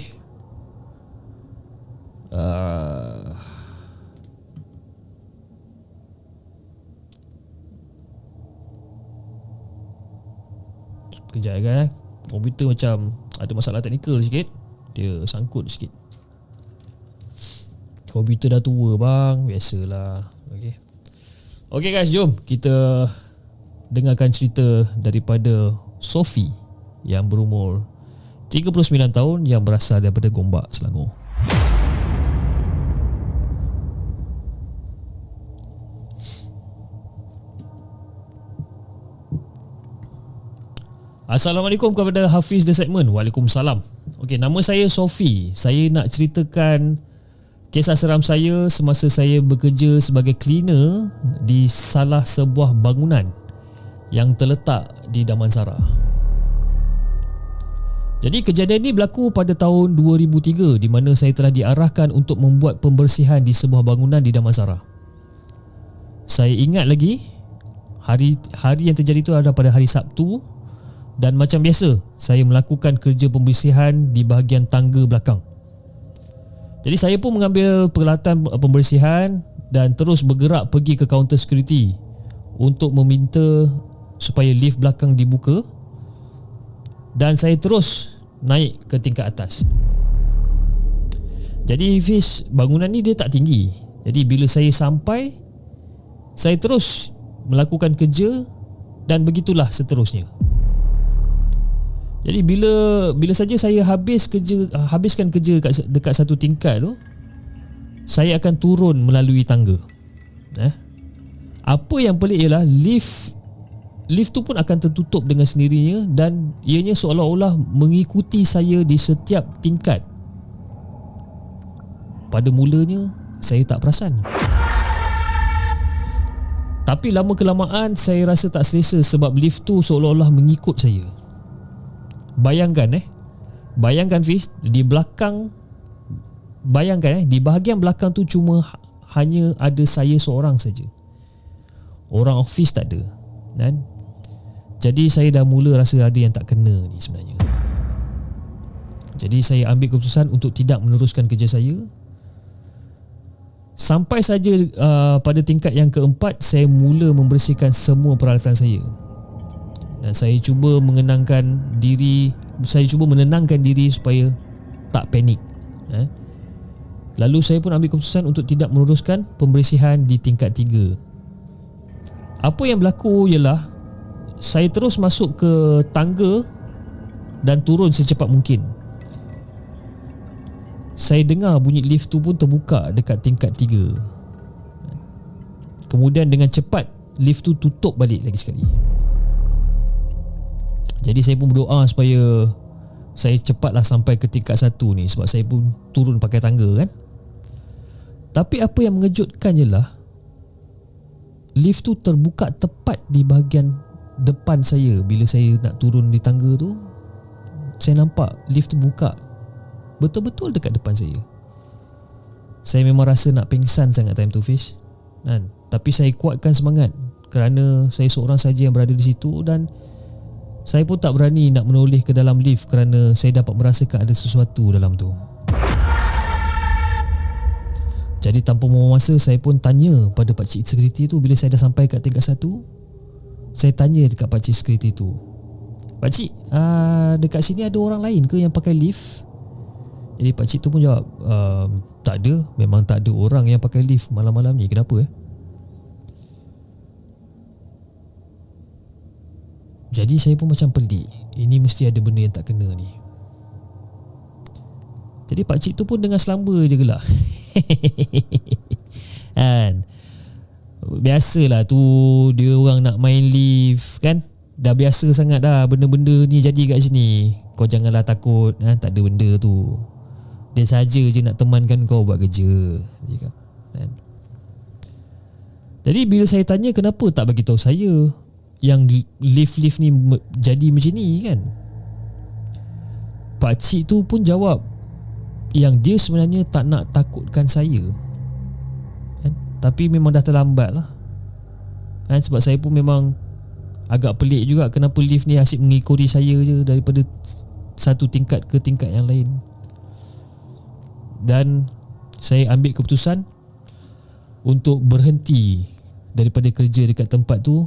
sekejap, kan. Komputer macam ada masalah teknikal sikit. Dia sangkut sikit. Komputer dah tua, bang. Biasalah. Okay. Okay, guys, jom kita dengarkan cerita daripada Sophie yang berumur 39 tahun yang berasal daripada Gombak, Selangor. Assalamualaikum kepada Hafiz The Segment. Waalaikumsalam. Okey, nama saya Sophie. Saya nak ceritakan kisah seram saya semasa saya bekerja sebagai cleaner di salah sebuah bangunan yang terletak di Damansara. Jadi kejadian ini berlaku pada tahun 2003 di mana saya telah diarahkan untuk membuat pembersihan di sebuah bangunan di Damansara. Saya ingat lagi hari yang terjadi itu adalah pada hari Sabtu dan macam biasa saya melakukan kerja pembersihan di bahagian tangga belakang. Jadi saya pun mengambil peralatan pembersihan dan terus bergerak pergi ke kaunter security untuk meminta supaya lift belakang dibuka. Dan saya terus naik ke tingkat atas. Jadi Fiz, bangunan ni dia tak tinggi. Jadi bila saya sampai, saya terus melakukan kerja dan begitulah seterusnya. Jadi bila saja saya habiskan kerja dekat satu tingkat tu, saya akan turun melalui tangga. Apa yang pelik ialah lift tu pun akan tertutup dengan sendirinya dan ianya seolah-olah mengikuti saya di setiap tingkat. Pada mulanya, saya tak perasan. Tapi lama kelamaan, saya rasa tak selesa sebab lift tu seolah-olah mengikut saya. Bayangkan Fiz, di bahagian belakang tu cuma hanya ada saya seorang saja. Orang office tak ada. Dan jadi saya dah mula rasa ada yang tak kena ni sebenarnya. Jadi saya ambil keputusan untuk tidak meneruskan kerja saya. Sampai saja pada tingkat yang keempat, saya mula membersihkan semua peralatan saya. Dan saya cuba menenangkan diri supaya tak panik. Lalu saya pun ambil keputusan untuk tidak meneruskan pembersihan di tingkat 3. Apa yang berlaku ialah saya terus masuk ke tangga dan turun secepat mungkin. Saya dengar bunyi lift tu pun terbuka dekat tingkat 3. Kemudian dengan cepat lift tu tutup balik lagi sekali. Jadi saya pun berdoa supaya saya cepatlah sampai ke tingkat 1 ni sebab saya pun turun pakai tangga kan. Tapi apa yang mengejutkan ialah lift tu terbuka tepat di bahagian depan saya. Bila saya nak turun di tangga tu, saya nampak lift tu buka betul-betul dekat depan saya. Saya memang rasa nak pingsan sangat time tu Fish kan? Tapi saya kuatkan semangat kerana saya seorang saja yang berada di situ. Dan saya pun tak berani nak menoleh ke dalam lift kerana saya dapat merasakan ada sesuatu dalam tu. Jadi tanpa membuang masa, saya pun tanya pada pakcik security tu. Bila saya dah sampai kat tingkat 1, saya tanya dekat pakcik security tu, "Pakcik, dekat sini ada orang lain ke yang pakai lift?" Jadi pakcik tu pun jawab, "Tak ada, memang tak ada orang yang pakai lift malam-malam ni, kenapa eh?" Jadi saya pun macam pelik, ini mesti ada benda yang tak kena ni. Jadi pakcik tu pun dengan selamba je gelak. Kan? Biasalah tu, dia orang nak main lift kan? Dah biasa sangat dah benda-benda ni jadi kat sini. Kau janganlah takut, tak ada benda tu. Dia saja je nak temankan kau buat kerja. Kan? Jadi bila saya tanya kenapa tak bagi tahu saya yang lift-lift ni jadi macam ni kan? Pakcik tu pun jawab yang dia sebenarnya tak nak takutkan saya kan? Tapi memang dah terlambat lah kan? Sebab saya pun memang agak pelik juga kenapa lift ni asyik mengikuti saya je daripada satu tingkat ke tingkat yang lain. Dan saya ambil keputusan untuk berhenti daripada kerja dekat tempat tu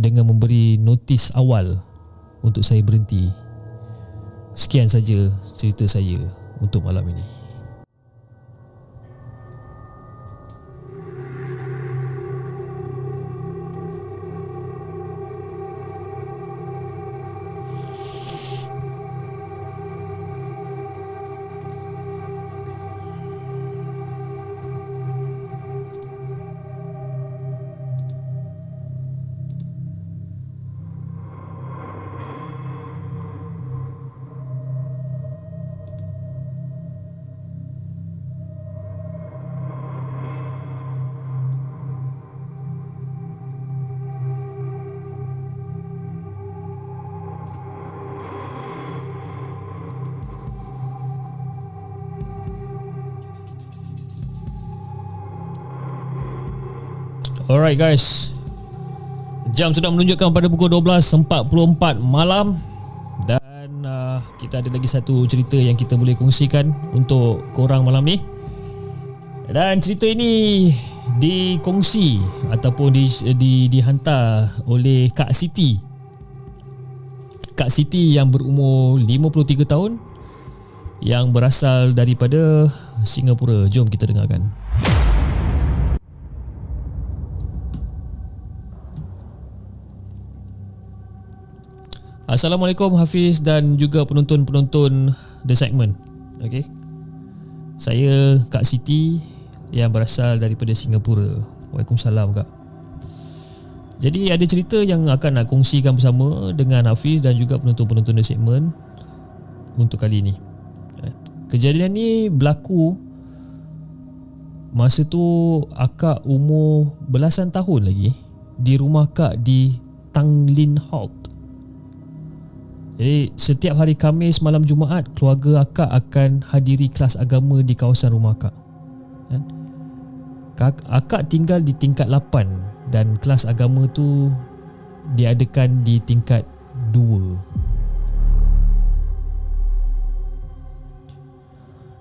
dengan memberi notis awal untuk saya berhenti. Sekian saja cerita saya untuk malam ini. Alright guys, jam sudah menunjukkan pada pukul 12.44 malam. Dan kita ada lagi satu cerita yang kita boleh kongsikan untuk korang malam ni. Dan cerita ini dikongsi ataupun dihantar oleh Kak Siti. Kak Siti yang berumur 53 tahun yang berasal daripada Singapura. Jom kita dengarkan. Assalamualaikum Hafiz dan juga penonton-penonton The Segment. Okey. Saya Kak Siti yang berasal daripada Singapura. Waalaikumsalam Kak. Jadi ada cerita yang akan nak kongsikan bersama dengan Hafiz dan juga penonton-penonton The Segment untuk kali ini. Kejadian ni berlaku masa tu akak umur belasan tahun lagi di rumah kak di Tanglin Halt. Jadi setiap hari Khamis malam Jumaat, keluarga akak akan hadiri kelas agama di kawasan rumah akak. Akak tinggal di tingkat 8 dan kelas agama tu diadakan di tingkat 2.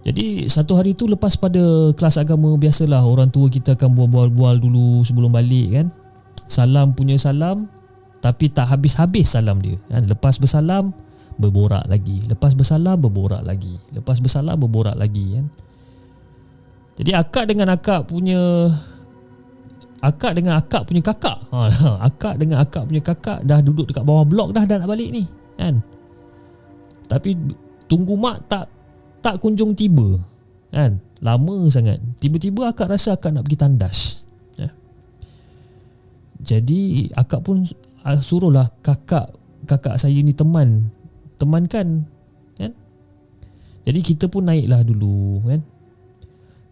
Jadi satu hari tu lepas pada kelas agama, biasalah orang tua kita akan bual-bual dulu sebelum balik kan. Salam punya salam, tapi tak habis-habis salam dia. Lepas bersalam, berborak lagi. Lepas bersalam, berborak lagi. Lepas bersalam, berborak lagi. Jadi akak dengan akak punya kakak. Akak dengan akak punya kakak dah duduk dekat bawah blok dah nak balik ni. Kan? Tapi tunggu mak tak kunjung tiba. Kan? Lama sangat. Tiba-tiba akak rasa akak nak pergi tandas. Jadi akak pun suruhlah kakak saya ni temankan kan? Jadi kita pun naiklah dulu kan.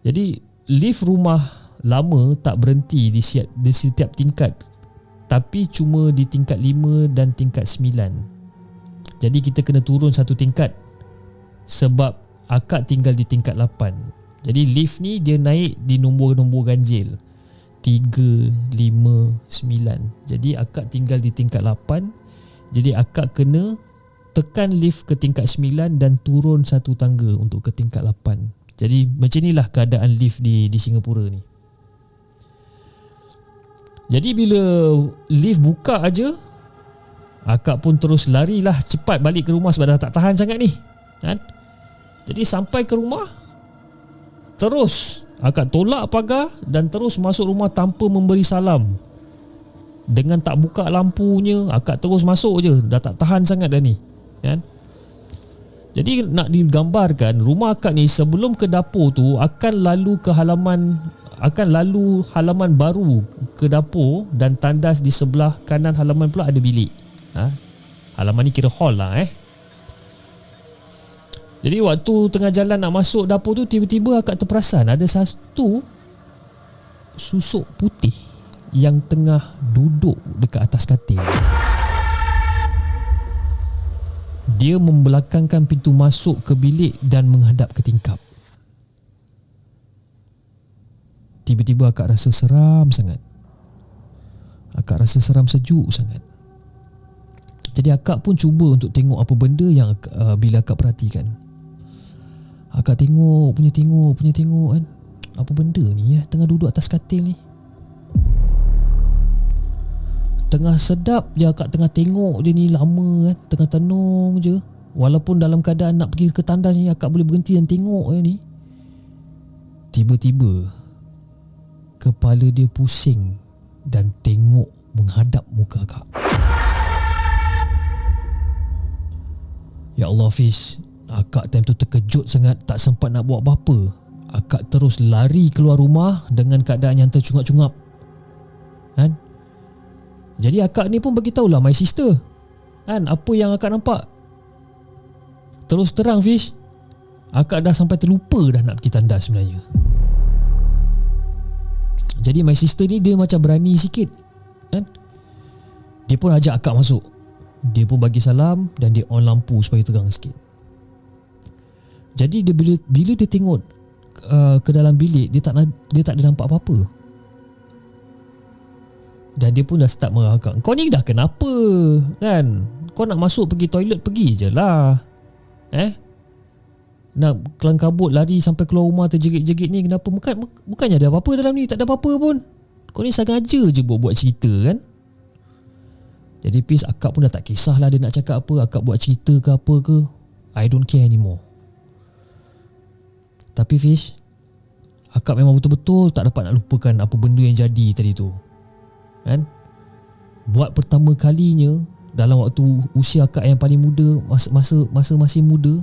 Jadi lift rumah lama tak berhenti di setiap tingkat, tapi cuma di tingkat 5 dan tingkat 9. Jadi kita kena turun satu tingkat sebab akak tinggal di tingkat 8. Jadi lift ni dia naik di nombor-nombor ganjil 3, 5, 9. Jadi akak tinggal di tingkat 8. Jadi akak kena tekan lift ke tingkat 9 dan turun satu tangga untuk ke tingkat 8. Jadi macam inilah keadaan lift di Singapura ni. Jadi bila lift buka aja, akak pun terus larilah cepat balik ke rumah sebab dah tak tahan sangat ni kan? Jadi sampai ke rumah, terus akak tolak pagar dan terus masuk rumah tanpa memberi salam. Dengan tak buka lampunya, akak terus masuk je. Dah tak tahan sangat dah ni kan? Jadi nak digambarkan, rumah akak ni sebelum ke dapur tu akan lalu halaman baru ke dapur, dan tandas di sebelah kanan halaman pula ada bilik. Halaman ni kira hall lah. Jadi waktu tengah jalan nak masuk dapur tu, tiba-tiba akak terperasan ada satu susuk putih yang tengah duduk dekat atas katil. Dia membelakangkan pintu masuk ke bilik dan menghadap ke tingkap. Tiba-tiba akak rasa seram sangat. Akak rasa seram sejuk sangat. Jadi akak pun cuba untuk tengok apa benda yang bila akak perhatikan. Akak tengok kan. Apa benda ni ya, tengah duduk atas katil ni. Tengah sedap je akak tengah tengok dia ni lama kan. Tengah tenung je. Walaupun dalam keadaan nak pergi ke tandas ni, akak boleh berhenti dan tengok ni. Tiba-tiba kepala dia pusing dan tengok menghadap muka akak. Ya Allah Fiz, akak time tu terkejut sangat, tak sempat nak buat apa-apa. Akak terus lari keluar rumah dengan keadaan yang tercungap-cungap kan? Jadi akak ni pun beritahulah my sister kan, apa yang akak nampak. Terus terang Fish, akak dah sampai terlupa dah nak pergi tandas sebenarnya. Jadi my sister ni dia macam berani sikit kan? Dia pun ajak akak masuk. Dia pun bagi salam dan dia on lampu supaya terang sikit. Jadi dia bila dia tengok ke dalam bilik, dia tak ada nampak apa-apa. Dah dia pun dah start merahkak. Kau ni dah kenapa? Kan? Kau nak masuk pergi toilet, pergi je lah. Nak kelangkabut lari sampai keluar rumah terjerit-jerit ni kenapa? Bukannya ada apa-apa dalam ni. Tak ada apa-apa pun. Kau ni sengaja je buat cerita kan. Jadi Fiz, akak pun dah tak kisahlah dia nak cakap apa. Akak buat cerita ke apa ke, I don't care anymore. Tapi Fiz, akak memang betul-betul tak dapat nak lupakan apa benda yang jadi tadi tu kan? Buat pertama kalinya dalam waktu usia akak yang paling muda, masa masih muda,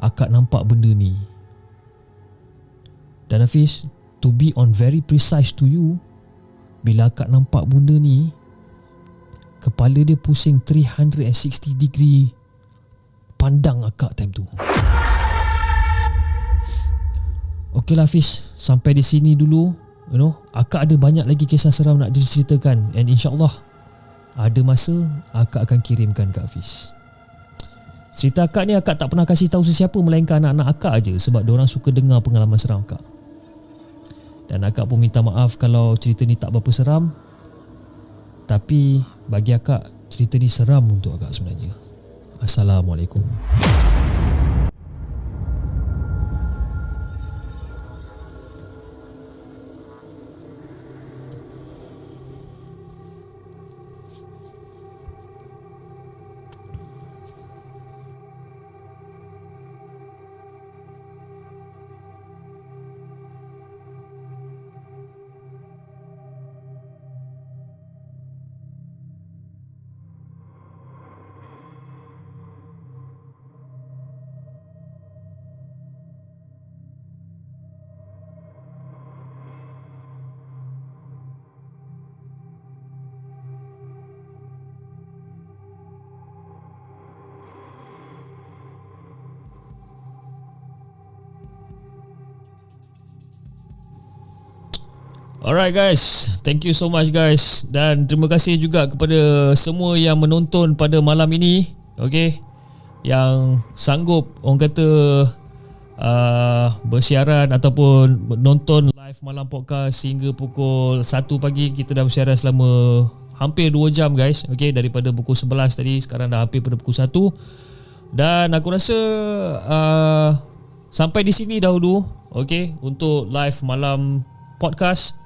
akak nampak benda ni. Dan Hafiz, to be on very precise to you, bila akak nampak benda ni, kepala dia pusing 360 degree pandang akak time tu. Okeylah Hafiz, sampai di sini dulu. You know, akak ada banyak lagi kisah seram nak diceritakan, and insyaAllah ada masa akak akan kirimkan kat Hafiz. Cerita akak ni akak tak pernah kasih tahu sesiapa melainkan anak-anak akak aje, sebab diorang suka dengar pengalaman seram akak. Dan akak pun minta maaf kalau cerita ni tak berapa seram, tapi bagi akak cerita ni seram untuk akak sebenarnya. Assalamualaikum. Alright guys, thank you so much guys. Dan terima kasih juga kepada semua yang menonton pada malam ini. Okay, yang sanggup orang kata bersiaran ataupun menonton live Malam Podcast sehingga pukul 1 pagi. Kita dah bersiaran selama hampir 2 jam guys. Okay, daripada pukul 11 tadi, sekarang dah hampir pada pukul 1. Dan aku rasa sampai di sini dahulu. Okay, untuk live Malam Podcast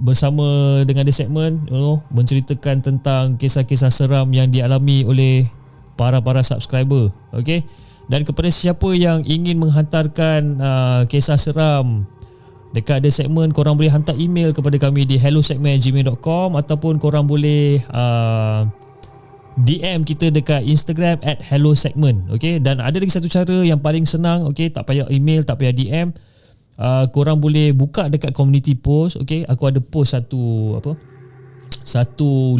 bersama dengan The Segment, you know, menceritakan tentang kisah-kisah seram yang dialami oleh para subscriber. Okay, dan kepada siapa yang ingin menghantarkan kisah seram dekat The Segment, korang boleh hantar email kepada kami di hellosegment@gmail.com ataupun korang boleh DM kita dekat Instagram @hellosegment. Okay, dan ada lagi satu cara yang paling senang. Okay, tak payah email, tak payah DM. Korang boleh buka dekat community post. Okay, aku ada post satu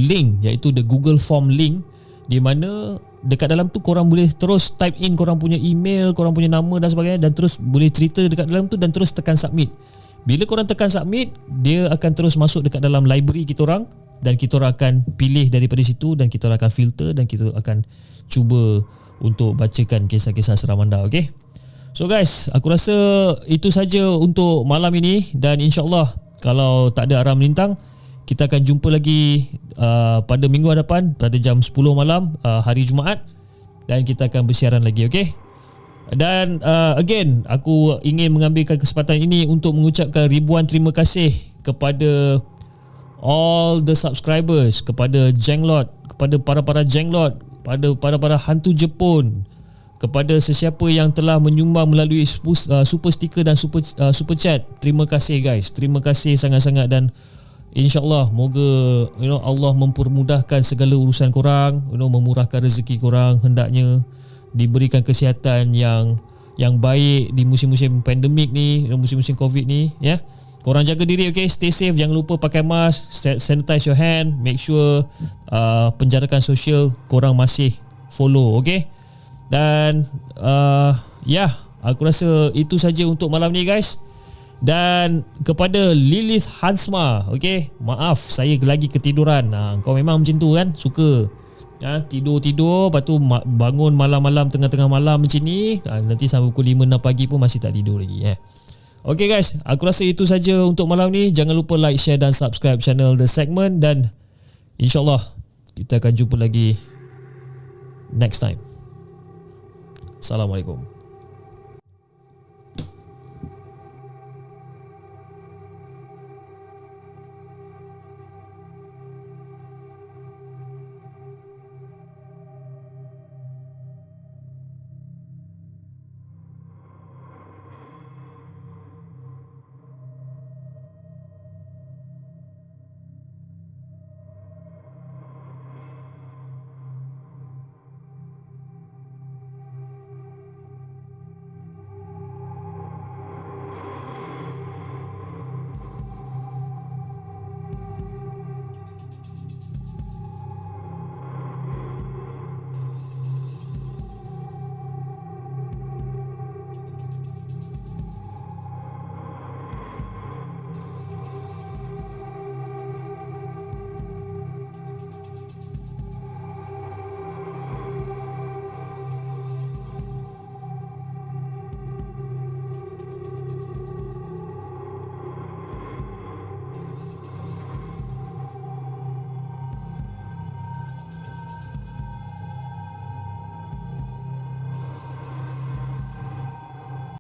link, iaitu the Google Form link, di mana dekat dalam tu korang boleh terus type in korang punya email, korang punya nama dan sebagainya, dan terus boleh cerita dekat dalam tu dan terus tekan submit. Bila korang tekan submit, dia akan terus masuk dekat dalam library kita orang, dan kita orang akan pilih daripada situ, dan kita orang akan filter, dan kita akan cuba untuk bacakan kisah-kisah seram anda. Okay, so guys, aku rasa itu saja untuk malam ini, dan insyaAllah kalau tak ada arah melintang, kita akan jumpa lagi pada minggu hadapan pada jam 10 malam hari Jumaat, dan kita akan bersiaran lagi. Okay, dan again, aku ingin mengambilkan kesempatan ini untuk mengucapkan ribuan terima kasih kepada all the subscribers, kepada Jeng Lot, kepada para Jeng Lot, kepada para Hantu Jepun, kepada sesiapa yang telah menyumbang melalui super sticker dan super chat. Terima kasih guys, terima kasih sangat-sangat, dan insyaAllah moga Allah mempermudahkan segala urusan korang, memurahkan rezeki korang, hendaknya diberikan kesihatan yang baik di musim-musim pandemik ni, musim-musim COVID ni ya. Korang jaga diri, okay? Stay safe, jangan lupa pakai mask, sanitize your hand, make sure penjarakan sosial korang masih follow, okay? Dan aku rasa itu saja untuk malam ni guys. Dan kepada Lilith Hansma, okay, maaf saya lagi ketiduran. Kau memang macam tu kan, suka tidur-tidur, lepas tu bangun malam-malam, tengah-tengah malam macam ni, nanti sampai pukul 5-6 pagi pun masih tak tidur lagi. Okay guys, aku rasa itu saja untuk malam ni. Jangan lupa like, share dan subscribe channel The Segment, dan insyaAllah kita akan jumpa lagi next time. Assalamualaikum.